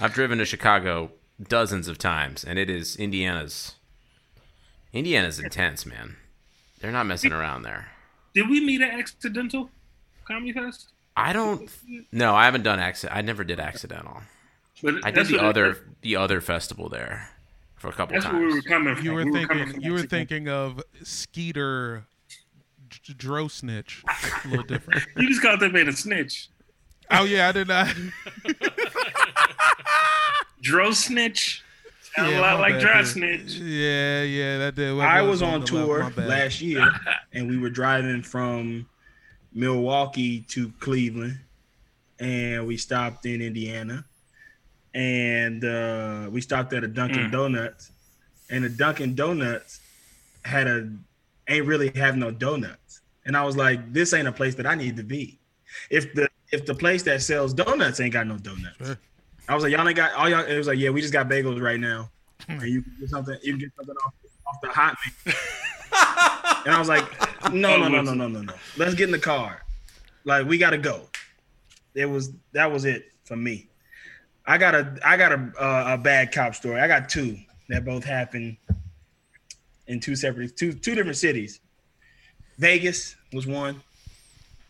I've driven to Chicago dozens of times, and it is Indiana's. Indiana's intense, man. They're not messing around there. Did we meet an accidental? Comedy Fest? I don't. No, I haven't done accident. I never did accidental. But I did the other it, the other festival there for a couple that's times. Where we were coming from. You were we thinking. Were you were Mexico. Thinking of Skeeter Drosnitch. A little different. You just called that man a snitch. Oh yeah, I did not. Drosnitch. Sound yeah, a lot like Drosnitch. Yeah, yeah, that did. What I was, was on, on tour last year, and we were driving from Milwaukee to Cleveland, and we stopped in Indiana, and uh, we stopped at a Dunkin' mm. Donuts, and the Dunkin' Donuts had a ain't really have no donuts, and I was like, this ain't a place that I need to be. If the if the place that sells donuts ain't got no donuts, sure. I was like, y'all ain't got all y'all. It was like, yeah, we just got bagels right now, and you can get something, you can get something off off the hot menu. And I was like, no, no, no, no, no, no, no. Let's get in the car. Like, we gotta go. It was that was it for me. I got a I got a uh, a bad cop story. I got two that both happened in two separate two two different cities. Vegas was one,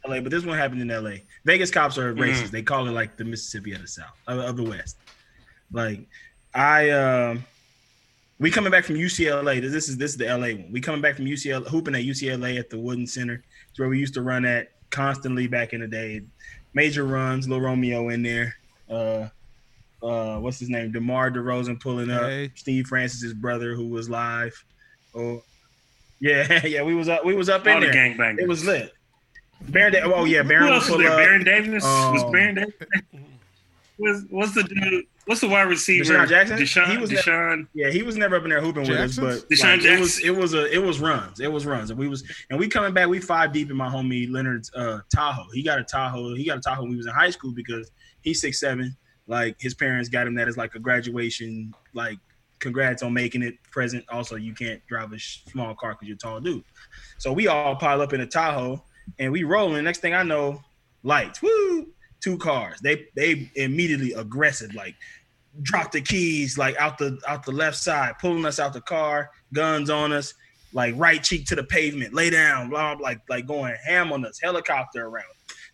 L A, but this one happened in L A. Vegas cops are racist. Mm. They call it like the Mississippi of the South of, of the West. Like I. Uh, We coming back from U C L A. This is this is the L A one. We coming back from U C L A, hooping at U C L A at the Wooden Center. It's where we used to run at constantly back in the day. Major runs, Lil Romeo in there. Uh, uh, what's his name? DeMar DeRozan pulling up. Hey. Steve Francis's brother who was live. Oh, Yeah, yeah, we was up, we was up all in the there. Gangbangers. It was lit. Baron, da- oh yeah, Baron. Who else was there? Up. Baron Davis um, was Baron Davis. Was what's the dude? What's the wide receiver? Deshaun Jackson. Deshaun. He was Deshaun. Never, yeah, he was never up in there hooping Jackson? with us, but Deshaun like, Jackson. It was it was a it was runs. It was runs, and we was and we coming back. We five deep in my homie Leonard's uh, Tahoe. He got a Tahoe. He got a Tahoe when he was in high school because he's six seven. Like his parents got him that as like a graduation, like congrats on making it present. Also, you can't drive a sh- small car because you're a tall dude. So we all pile up in a Tahoe and we rolling. Next thing I know, lights, woo, two cars. They they immediately aggressive, like drop the keys, like out the out the left side, pulling us out the car, guns on us, like right cheek to the pavement, lay down, blah, like like going ham on us, helicopter around.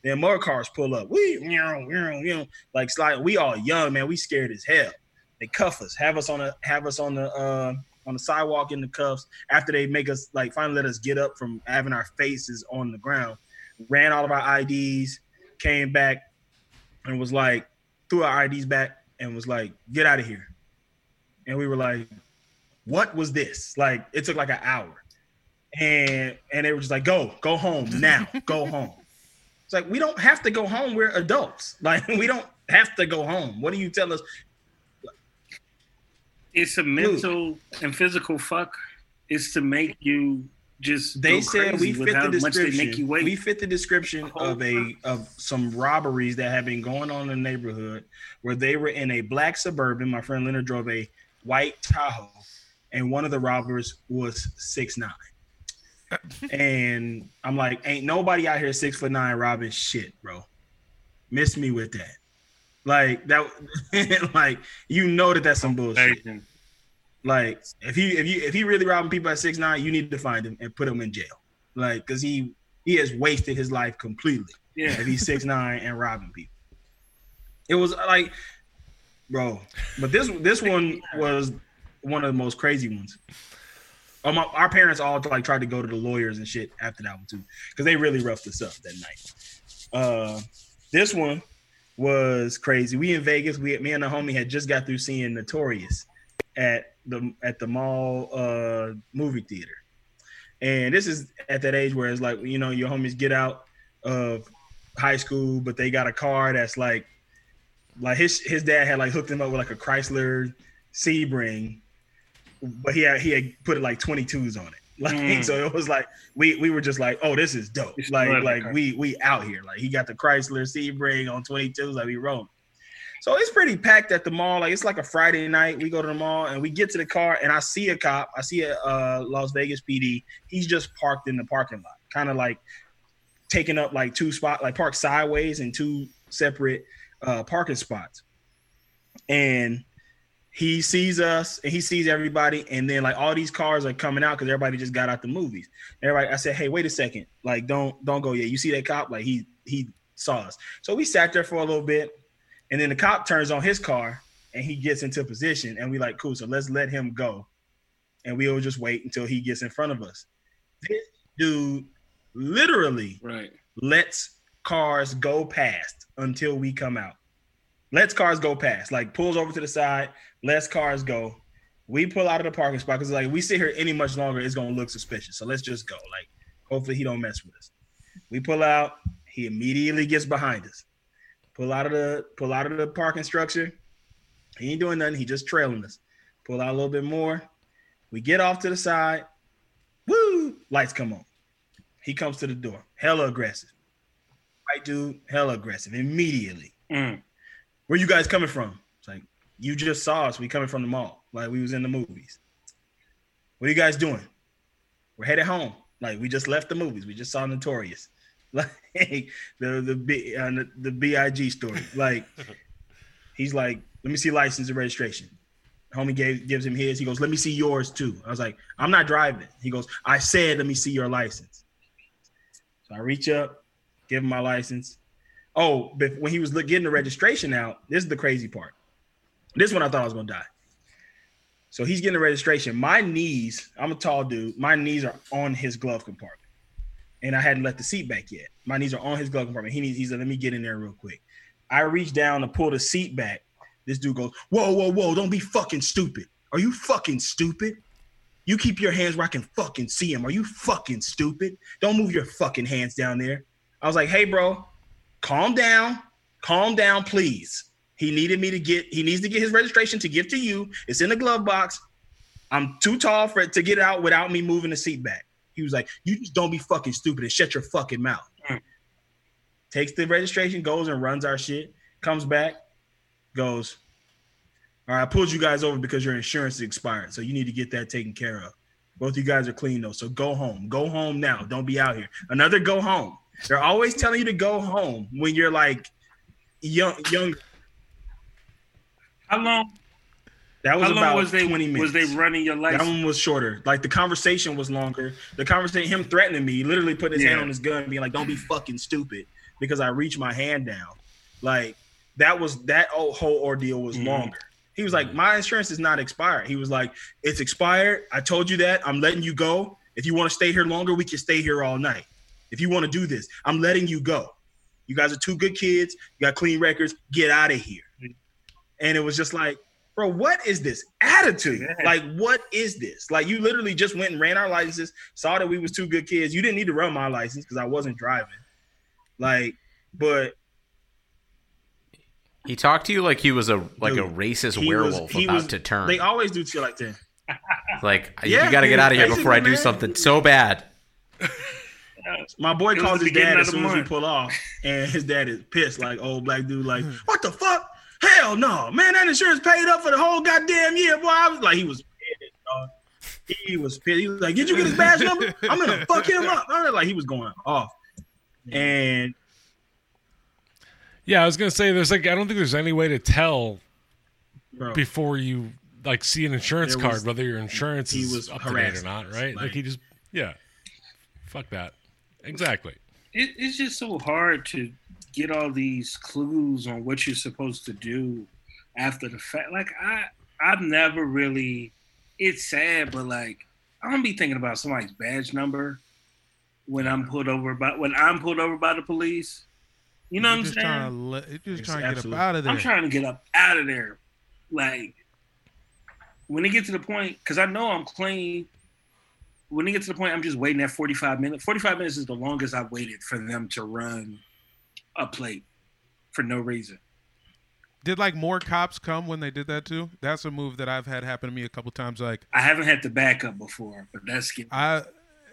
Then more cars pull up. We, you know, you know, like slide. We all young, man. We scared as hell. They cuff us, have us on the, have us on the, uh, on the sidewalk in the cuffs. After they make us, like, finally let us get up from having our faces on the ground. Ran all of our I Ds, came back, and was like, threw our I Ds back and was like, get out of here. And we were like, what was this? Like, it took like an hour, and and they were just like, go, go home now, go home. It's like, we don't have to go home. We're adults. Like, we don't have to go home. What do you tell us? It's a mental Dude. and physical fuck. It's to make you just They said we fit the description. We fit the description of a of some robberies that have been going on in the neighborhood where they were in a black Suburban. My friend Leonard drove a white Tahoe, and one of the robbers was six nine. And I'm like, ain't nobody out here six foot nine robbing shit, bro. Miss me with that. Like that, like, you know that that's some bullshit. Like if he if you if he really robbing people at six nine, you need to find him and put him in jail. Like, cause he he has wasted his life completely. Yeah. If he's six nine and robbing people. It was like, bro. But this this one was one of the most crazy ones. Oh, my, our parents all like tried to go to the lawyers and shit after that one too, because they really roughed us up that night. Uh, this one was crazy. We in Vegas. We, me and the homie had just got through seeing Notorious at the at the mall uh, movie theater, and this is at that age where it's like, you know, your homies get out of high school, but they got a car that's like like his his dad had like hooked him up with like a Chrysler Sebring. But he had, he had put like twenty-twos on it, like mm. so it was like we we were just like, oh, this is dope, it's like like we we out here, like he got the Chrysler Sebring on twenty-twos, like we rolled. So it's pretty packed at the mall, like it's like a Friday night. We go to the mall and we get to the car and I see a cop, I see a uh, Las Vegas P D. He's just parked in the parking lot, kind of like taking up like two spots, like parked sideways in two separate uh, parking spots, and. He sees us and he sees everybody. And then like all these cars are coming out because everybody just got out the movies. Everybody, I said, hey, wait a second. Like, don't, don't go yet. You see that cop? Like he, he saw us. So we sat there for a little bit and then the cop turns on his car and he gets into position and we like, cool. So let's let him go. And we'll just wait until he gets in front of us. This dude literally right. lets cars go past until we come out. Lets cars go past, like pulls over to the side, lets cars go. We pull out of the parking spot because, like, we sit here any much longer, it's gonna look suspicious. So let's just go. Like, hopefully he don't mess with us. We pull out. He immediately gets behind us. Pull out of the pull out of the parking structure. He ain't doing nothing. He just trailing us. Pull out a little bit more. We get off to the side. Woo! Lights come on. He comes to the door. Hella aggressive. White dude, hella aggressive immediately. Mm. Where you guys coming from? It's like, you just saw us. We coming from the mall. Like, we was in the movies. What are you guys doing? We're headed home. Like, we just left the movies. We just saw Notorious. Like, the the B, uh, the B I G story. Like, he's like, let me see license and registration. Homie gave, gives him his. He goes, let me see yours too. I was like, I'm not driving. He goes, I said, let me see your license. So I reach up, give him my license. Oh, but when he was getting the registration out, this is the crazy part. This one I thought I was going to die. So he's getting the registration. My knees, I'm a tall dude. My knees are on his glove compartment. And I hadn't let the seat back yet. My knees are on his glove compartment. He needs, he's like, let me get in there real quick. I reach down to pull the seat back. This dude goes, whoa, whoa, whoa, don't be fucking stupid. Are you fucking stupid? You keep your hands where I can fucking see them. Are you fucking stupid? Don't move your fucking hands down there. I was like, hey, bro, calm down. Calm down, please. He needed me to get, he needs to get his registration to give to you. It's in the glove box. I'm too tall for it to get out without me moving the seat back. He was like, you just don't be fucking stupid and shut your fucking mouth. Mm. Takes the registration, goes and runs our shit, comes back, goes, all right, I pulled you guys over because your insurance is expired, so you need to get that taken care of. Both of you guys are clean, though, so go home. Go home now. Don't be out here. Another go home. They're always telling you to go home when you're, like, young. Younger. How long? That was How about long was they, twenty minutes. Was they running your license? That one was shorter. Like, the conversation was longer. The conversation, him threatening me, literally putting his yeah. hand on his gun and being like, don't be fucking stupid because I reached my hand down. Like, that was that whole ordeal was mm. longer. He was like, my insurance is not expired. He was like, it's expired. I told you that. I'm letting you go. If you want to stay here longer, we can stay here all night. If you want to do this, I'm letting you go. You guys are two good kids. You got clean records. Get out of here. And it was just like, bro, what is this attitude? Yeah. Like, what is this? Like, you literally just went and ran our licenses, saw that we was two good kids. You didn't need to run my license because I wasn't driving. Like, but he talked to you like he was a like dude, a racist werewolf was, about was, to turn. They always do shit like that. Like, yeah, you got to get out of here before I do man. something so bad. My boy calls his dad as soon as we pull off, and his dad is pissed. Like, old black dude, like, what the fuck? Hell no, man, that insurance paid up for the whole goddamn year, boy. I was like, he was pissed, dog. He was pissed. He was like, did you get his badge number? I'm going to fuck him up. I was like, he was going off. And yeah, I was going to say, there's like, I don't think there's any way to tell bro, before you like see an insurance was, card, whether your insurance he is was up to date or not, right? Like, like he just, yeah, fuck that. Exactly. It, it's just so hard to get all these clues on what you're supposed to do after the fact. Like, I, I've never really, it's sad, but like, I don't be thinking about somebody's badge number when I'm pulled over by, when I'm pulled over by the police. You know you're what I'm saying? Trying to le- you're just trying absolutely. to get up out of there. I'm trying to get up out of there. Like, when it gets to the point, because I know I'm clean. When it gets to the point, I'm just waiting at forty-five minutes. forty-five minutes is the longest I've waited for them to run a plate for no reason. Did like more cops come when they did that too? That's a move that I've had happen to me a couple times. Like, I haven't had to back up before, but that's scary. I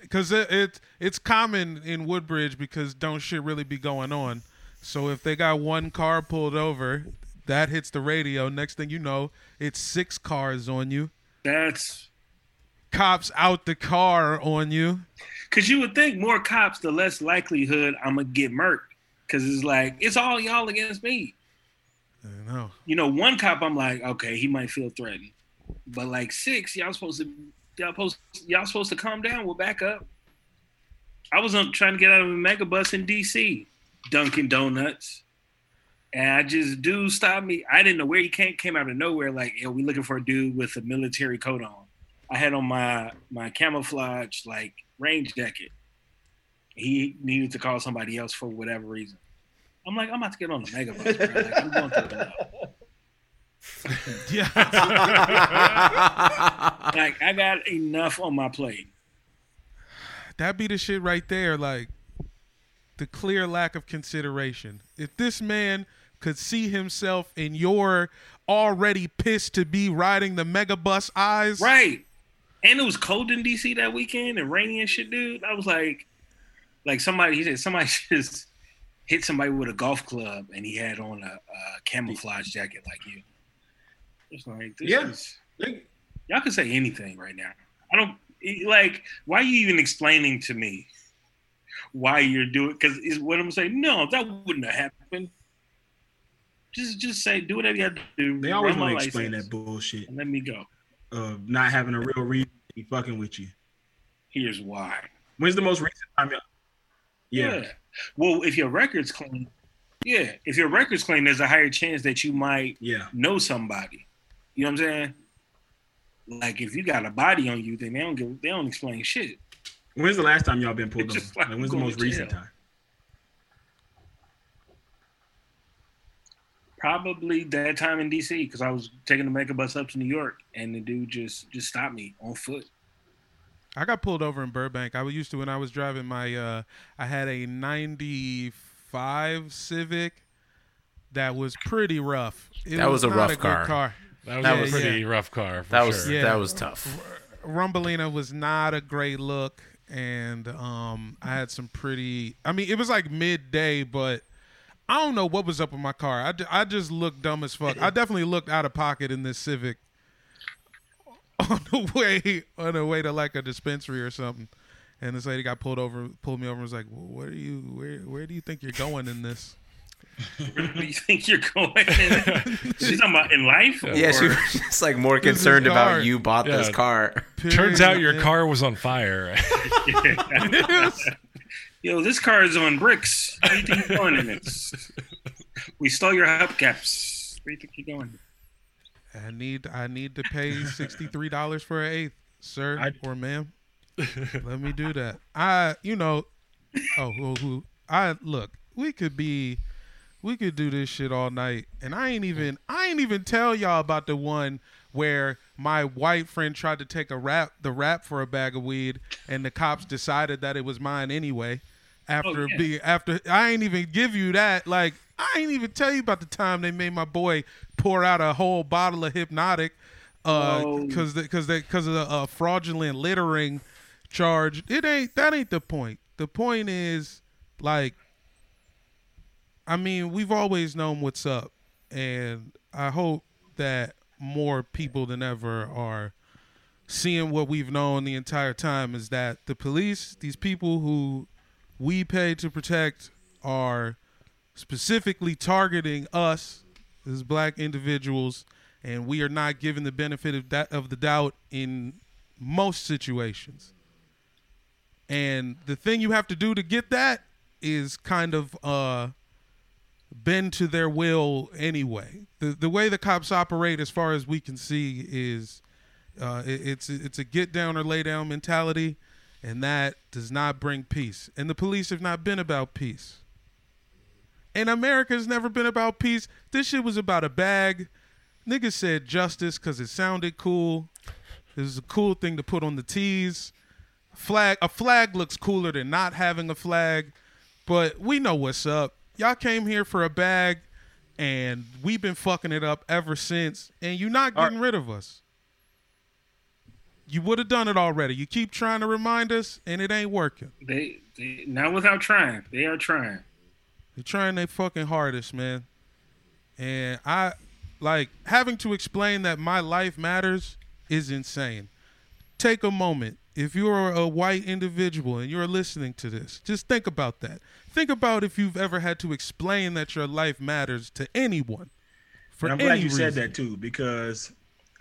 because it, it it's common in Woodbridge because don't shit really be going on. So if they got one car pulled over, that hits the radio. Next thing you know, it's six cars on you. That's cops out the car on you. Because you would think more cops, the less likelihood I'm gonna get murked. Because it's like, it's all y'all against me. I know. You know, one cop, I'm like, okay, he might feel threatened. But like six, y'all supposed to y'all supposed, y'all supposed to calm down. We'll back up. I was on, trying to get out of a megabus in D C, Dunkin' Donuts. And I just, dude stopped me. I didn't know where he came, came out of nowhere. Like, yo, we looking for a dude with a military coat on. I had on my, my camouflage, like, range jacket. He needed to call somebody else for whatever reason. I'm like, I'm about to get on the megabus, bro. Like, I'm going through the yeah. Like, I got enough on my plate. That be the shit right there. Like, the clear lack of consideration. If this man could see himself in your already pissed to be riding the megabus eyes. Right. And it was cold in D C that weekend and rainy and shit, dude. I was like, Like somebody, he said somebody just hit somebody with a golf club, and he had on a, a camouflage jacket like you. It's like, this yeah. is, y'all can say anything right now. I don't like. Why are you even explaining to me why you're doing? Because is what I'm saying. No, that wouldn't have happened. Just, just say do whatever you have to do. They always want to explain that bullshit. Let me go. Uh, not having a real reason to be fucking with you. Here's why. When's the most recent time? Y'all- Yeah. yeah. Well, if your record's clean, yeah. If your record's clean, there's a higher chance that you might yeah. know somebody. You know what I'm saying? Like, if you got a body on you, then they don't give, they don't explain shit. When's the last time y'all been pulled over? Like, like, when's the most recent time? Probably that time in D C because I was taking the mega bus up to New York, and the dude just just stopped me on foot. I got pulled over in Burbank. I used to, when I was driving my, uh, I had a ninety-five Civic that was pretty rough. It that was, was a not rough a car. Good car. That was yeah, a pretty yeah. rough car. For that was sure. yeah. that was tough. Rumbalina was not a great look, and um, I had some pretty. I mean, it was like midday, but I don't know what was up with my car. I, d- I just looked dumb as fuck. I definitely looked out of pocket in this Civic on the way on the way to like a dispensary or something, and this lady got pulled over, pulled me over, and was like, well, "What are you? Where where do you think you're going in this?" Where do you think you're going? She's talking about in life? Yeah, or? She was just like more concerned about you bought yeah. this car. Turns out your car was on fire. Yo, this car is on bricks. Where do you think you're going in this? We stole your hubcaps. Where do you think you're going? I need I need to pay sixty-three dollars for an eighth, sir I... or ma'am. Let me do that. I, you know, oh, who, who, I look, we could be We could do this shit all night, and I ain't even I ain't even tell y'all about the one where my white friend tried to take a rap the rap for a bag of weed, and the cops decided that it was mine anyway. After oh, yeah. being after I ain't even give you that. Like I ain't even tell you about the time they made my boy pour out a whole bottle of Hypnotic, uh, because oh. because because of the uh, fraudulent littering charge. It ain't that ain't the point. The point is like. I mean, we've always known what's up, and I hope that more people than ever are seeing what we've known the entire time is that the police, these people who we pay to protect, are specifically targeting us as black individuals, and we are not given the benefit of that, of the doubt in most situations. And the thing you have to do to get that is kind of... uh. bend to their will anyway. The the way the cops operate, as far as we can see, is uh, it, it's it's a get down or lay down mentality, and that does not bring peace. And the police have not been about peace. And America's never been about peace. This shit was about a bag. Niggas said justice because it sounded cool. It was a cool thing to put on the tees. Flag a flag looks cooler than not having a flag, but we know what's up. Y'all came here for a bag, and we've been fucking it up ever since, and you're not getting rid of us. You would have done it already. You keep trying to remind us, and it ain't working. They, they not without trying. They are trying. They're trying their fucking hardest, man. And I, like, having to explain that my life matters is insane. Take a moment. If you're a white individual and you're listening to this, just think about that. Think about if you've ever had to explain that your life matters to anyone. For I'm any glad you reason. Said that, too, because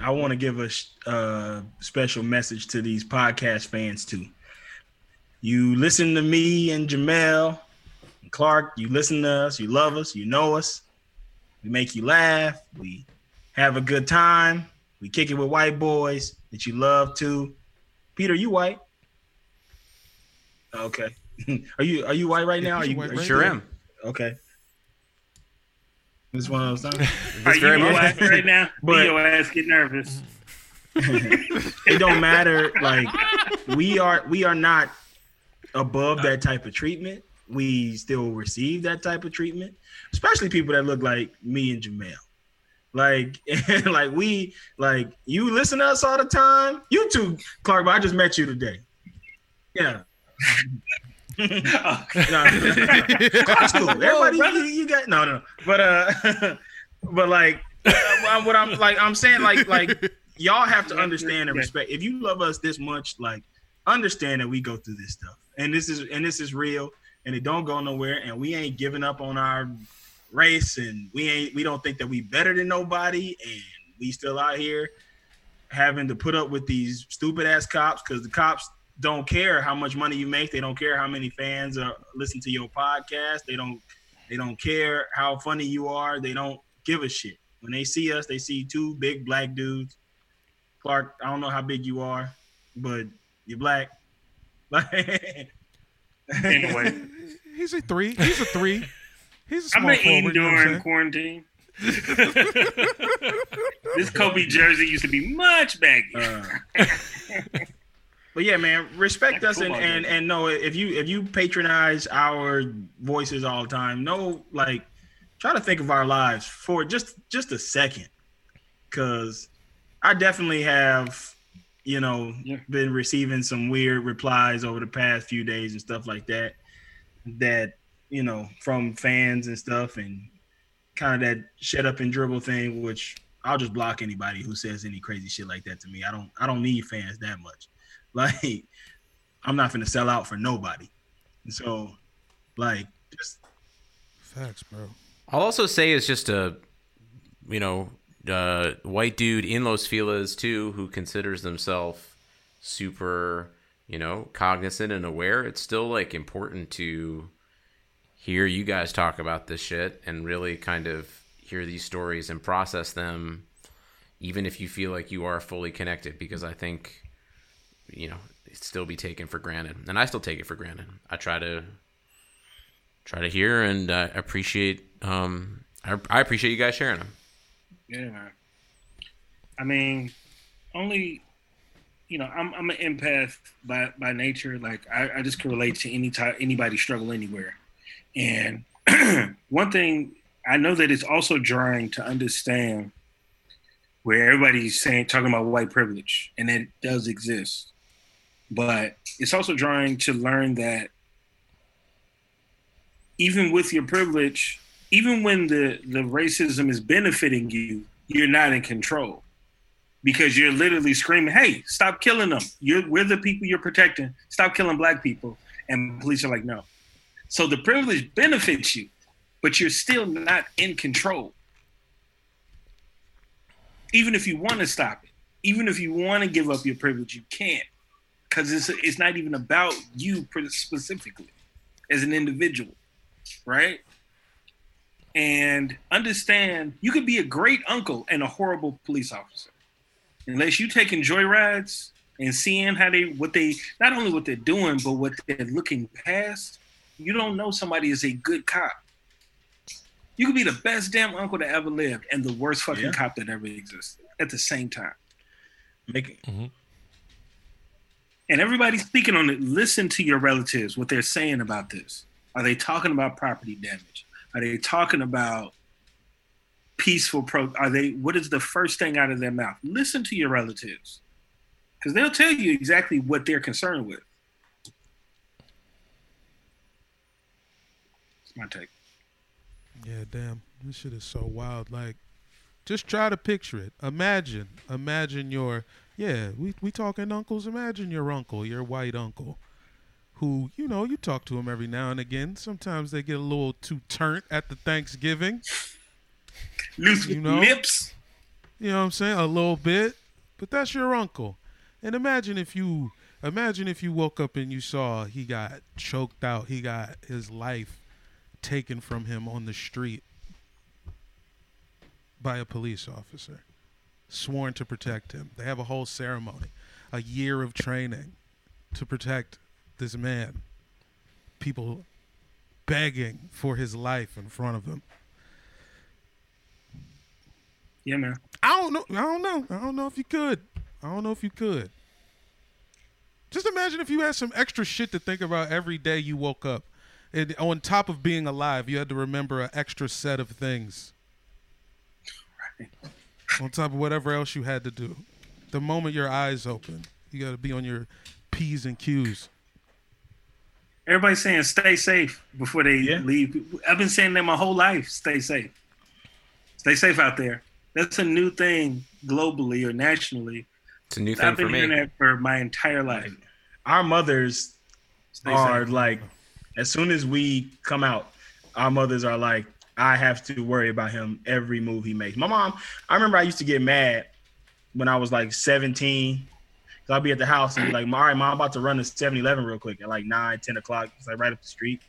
I want to give a uh, special message to these podcast fans, too. You listen to me and Jamel and Clark. You listen to us. You love us. You know us. We make you laugh. We have a good time. We kick it with white boys that you love, too. Peter, you white? Okay. Are you are you white right now? Are you, are you sure am. Okay. This one of those times. Are you white right now? But your ass get nervous. It don't matter. Like we are we are not above that type of treatment. We still receive that type of treatment, especially people that look like me and Jamel. Like, like we, like you listen to us all the time. You too, Clark, but I just met you today. Yeah. oh, no, no, no. Clark's cool. Everybody, oh, you, you got no, no. But uh, but like, what I'm like, I'm saying like, like y'all have to understand and respect. If you love us this much, like, understand that we go through this stuff, and this is and this is real, and it don't go nowhere, and we ain't giving up on our race, and we ain't we don't think that we better than nobody, and we still out here having to put up with these stupid ass cops because the cops don't care how much money you make. They don't care how many fans are listen to your podcast. They don't they don't care how funny you are. They don't give a shit. When they see us, they see two big black dudes. Clark, I don't know how big you are, but you're black. Anyway. He's a three. He's a three. He's a I'm gonna eat during you know quarantine. This Kobe jersey used to be much baggy. Uh, But yeah, man, respect us and, and and no, if you if you patronize our voices all the time, no, like, try to think of our lives for just just a second, because I definitely have, you know, yeah. been receiving some weird replies over the past few days and stuff like that, that, you know, from fans and stuff, and kind of that shut up and dribble thing, which I'll just block anybody who says any crazy shit like that to me. I don't I don't need fans that much. Like, I'm not finna sell out for nobody. So, like, just facts, bro. I'll also say it's just a, you know, uh, white dude in Los Feliz too, who considers himself super, you know, cognizant and aware. It's still like important to hear you guys talk about this shit and really kind of hear these stories and process them, even if you feel like you are fully connected, because I think, you know, it'd still be taken for granted, and I still take it for granted. I try to try to hear and uh, appreciate. Um, I, I appreciate you guys sharing them. Yeah, I mean, only you know, I'm I'm an empath by, by nature. Like I, I just can relate to any type anybody's struggle anywhere. And one thing I know that it's also jarring to understand where everybody's saying talking about white privilege, and it does exist. But it's also jarring to learn that even with your privilege, even when the, the racism is benefiting you, you're not in control, because you're literally screaming, hey, stop killing them. You're, we're the people you're protecting. Stop killing black people. And police are like, no. So the privilege benefits you, but you're still not in control. Even if you want to stop it, even if you want to give up your privilege, you can't. Because it's it's not even about you specifically as an individual, right? And understand, you could be a great uncle and a horrible police officer. Unless you're taking joyrides and seeing how they, what they, not only what they're doing, but what they're looking past, you don't know somebody is a good cop. You could be the best damn uncle that ever lived and the worst fucking yeah. cop that ever existed at the same time. Make it. Mm-hmm. And everybody's speaking on it. Listen to your relatives, what they're saying about this. Are they talking about property damage? Are they talking about peaceful pro? Are they? What is the first thing out of their mouth? Listen to your relatives, because they'll tell you exactly what they're concerned with. It's my take. Yeah, damn. This shit is so wild. Like, just try to picture it. Imagine. Imagine your, yeah, we we talking uncles. Imagine your uncle, your white uncle, who, you know, you talk to him every now and again. Sometimes they get a little too turnt at the Thanksgiving. Loose you know? Nips. You know what I'm saying? A little bit. But that's your uncle. And imagine if you, imagine if you woke up and you saw he got choked out. He got his life taken from him on the street by a police officer sworn to protect him. They have a whole ceremony, a year of training to protect this man, people begging for his life in front of him. Yeah, man. I don't know. I don't know. I don't know if you could. I don't know if you could. Just imagine if you had some extra shit to think about every day you woke up. It, on top of being alive, you had to remember an extra set of things. Right. On top of whatever else you had to do. The moment your eyes open, you got to be on your P's and Q's. Everybody's saying stay safe before they yeah. leave. I've been saying that my whole life. Stay safe. Stay safe out there. That's a new thing globally or nationally. It's a new thing for me. I've been hearing that for my entire life. Our mothers stay are safe. Like... As soon as we come out, our mothers are like, I have to worry about him every move he makes. My mom, I remember I used to get mad when I was like seventeen. So I'd be at the house and be like, all right, Mom, I'm about to run to seven eleven real quick at like nine, ten o'clock. It's like right up the street.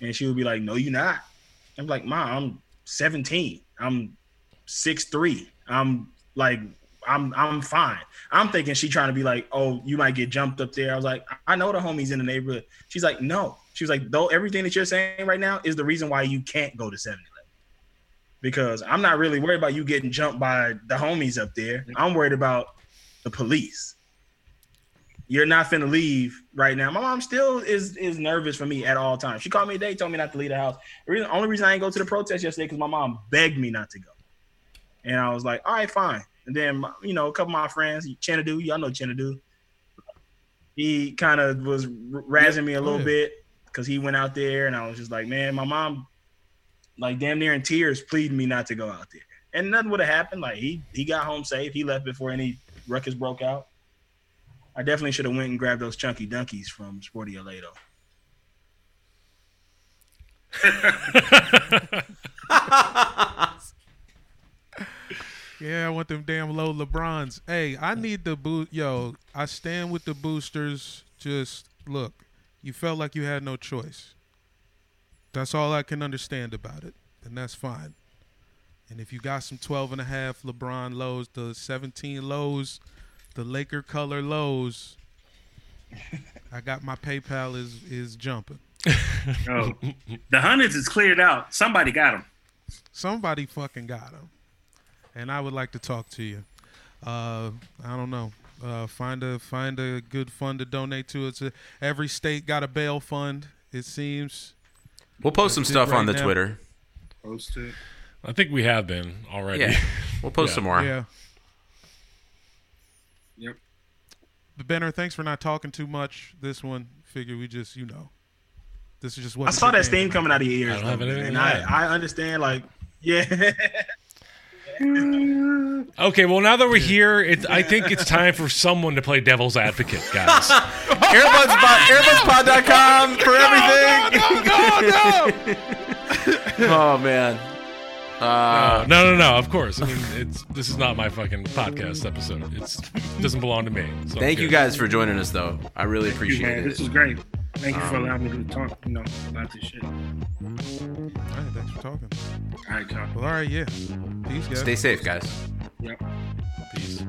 And she would be like, no, you're not. I'm like, Mom, I'm seventeen. I'm six three. I'm like, I'm I'm fine. I'm thinking she trying to be like, oh, you might get jumped up there. I was like, I know the homies in the neighborhood. She's like, no. She was like, though, everything that you're saying right now is the reason why you can't go to seven eleven. Because I'm not really worried about you getting jumped by the homies up there. I'm worried about the police. you're not finna leave right now. My mom still is is nervous for me at all times. She called me today, told me not to leave the house. The reason, only reason I didn't go to the protest yesterday because my mom begged me not to go. And I was like, all right, fine. And then, you know, a couple of my friends, Chenadu, y'all know Chenadu. He kind of was razzing me a little yeah. bit because he went out there, and I was just like, man, my mom, like, damn near in tears, pleaded me not to go out there. And nothing would have happened. Like, he he got home safe. He left before any ruckus broke out. I definitely should have went and grabbed those Chunky Dunkies from Sporty L A, though. Yeah, I want them damn low LeBrons. Hey, I need the boot. Yo, I stand with the boosters. Just, look, you felt like you had no choice. That's all I can understand about it, and that's fine. And if you got some twelve and a half LeBron lows, the seventeen lows, the Laker color lows, I got my PayPal is is jumping. Oh, the hundreds is cleared out. Somebody got them. Somebody fucking got them. And I would like to talk to you. Uh, I don't know. Uh, find a find a good fund to donate to. It's a, every state got a bail fund, it seems. We'll post That's some stuff right on the now. Twitter. Post it. I think we have been already. Yeah. We'll post yeah. some more. Yeah. Yep. But Benner, thanks for not talking too much. This one, figure we just, you know, this is just what I saw that steam coming out of your ears, I though, and I, I understand. Like, yeah. Okay, well, now that we're here, it's, I think it's time for someone to play devil's advocate, guys. Airbugs pod dot com for everything. No, no, no, no. Oh, man. Uh, no, no, no, no, of course. I mean, it's this is not my fucking podcast episode. It's, it doesn't belong to me. So thank you guys for joining us, though. I really thank appreciate you, man. It. This was great. Thank you um, for allowing me to talk, you know, about this shit. All right, thanks for talking. All right, John. Well, all right, yeah. Peace, guys. Stay safe, guys. Yep. Peace.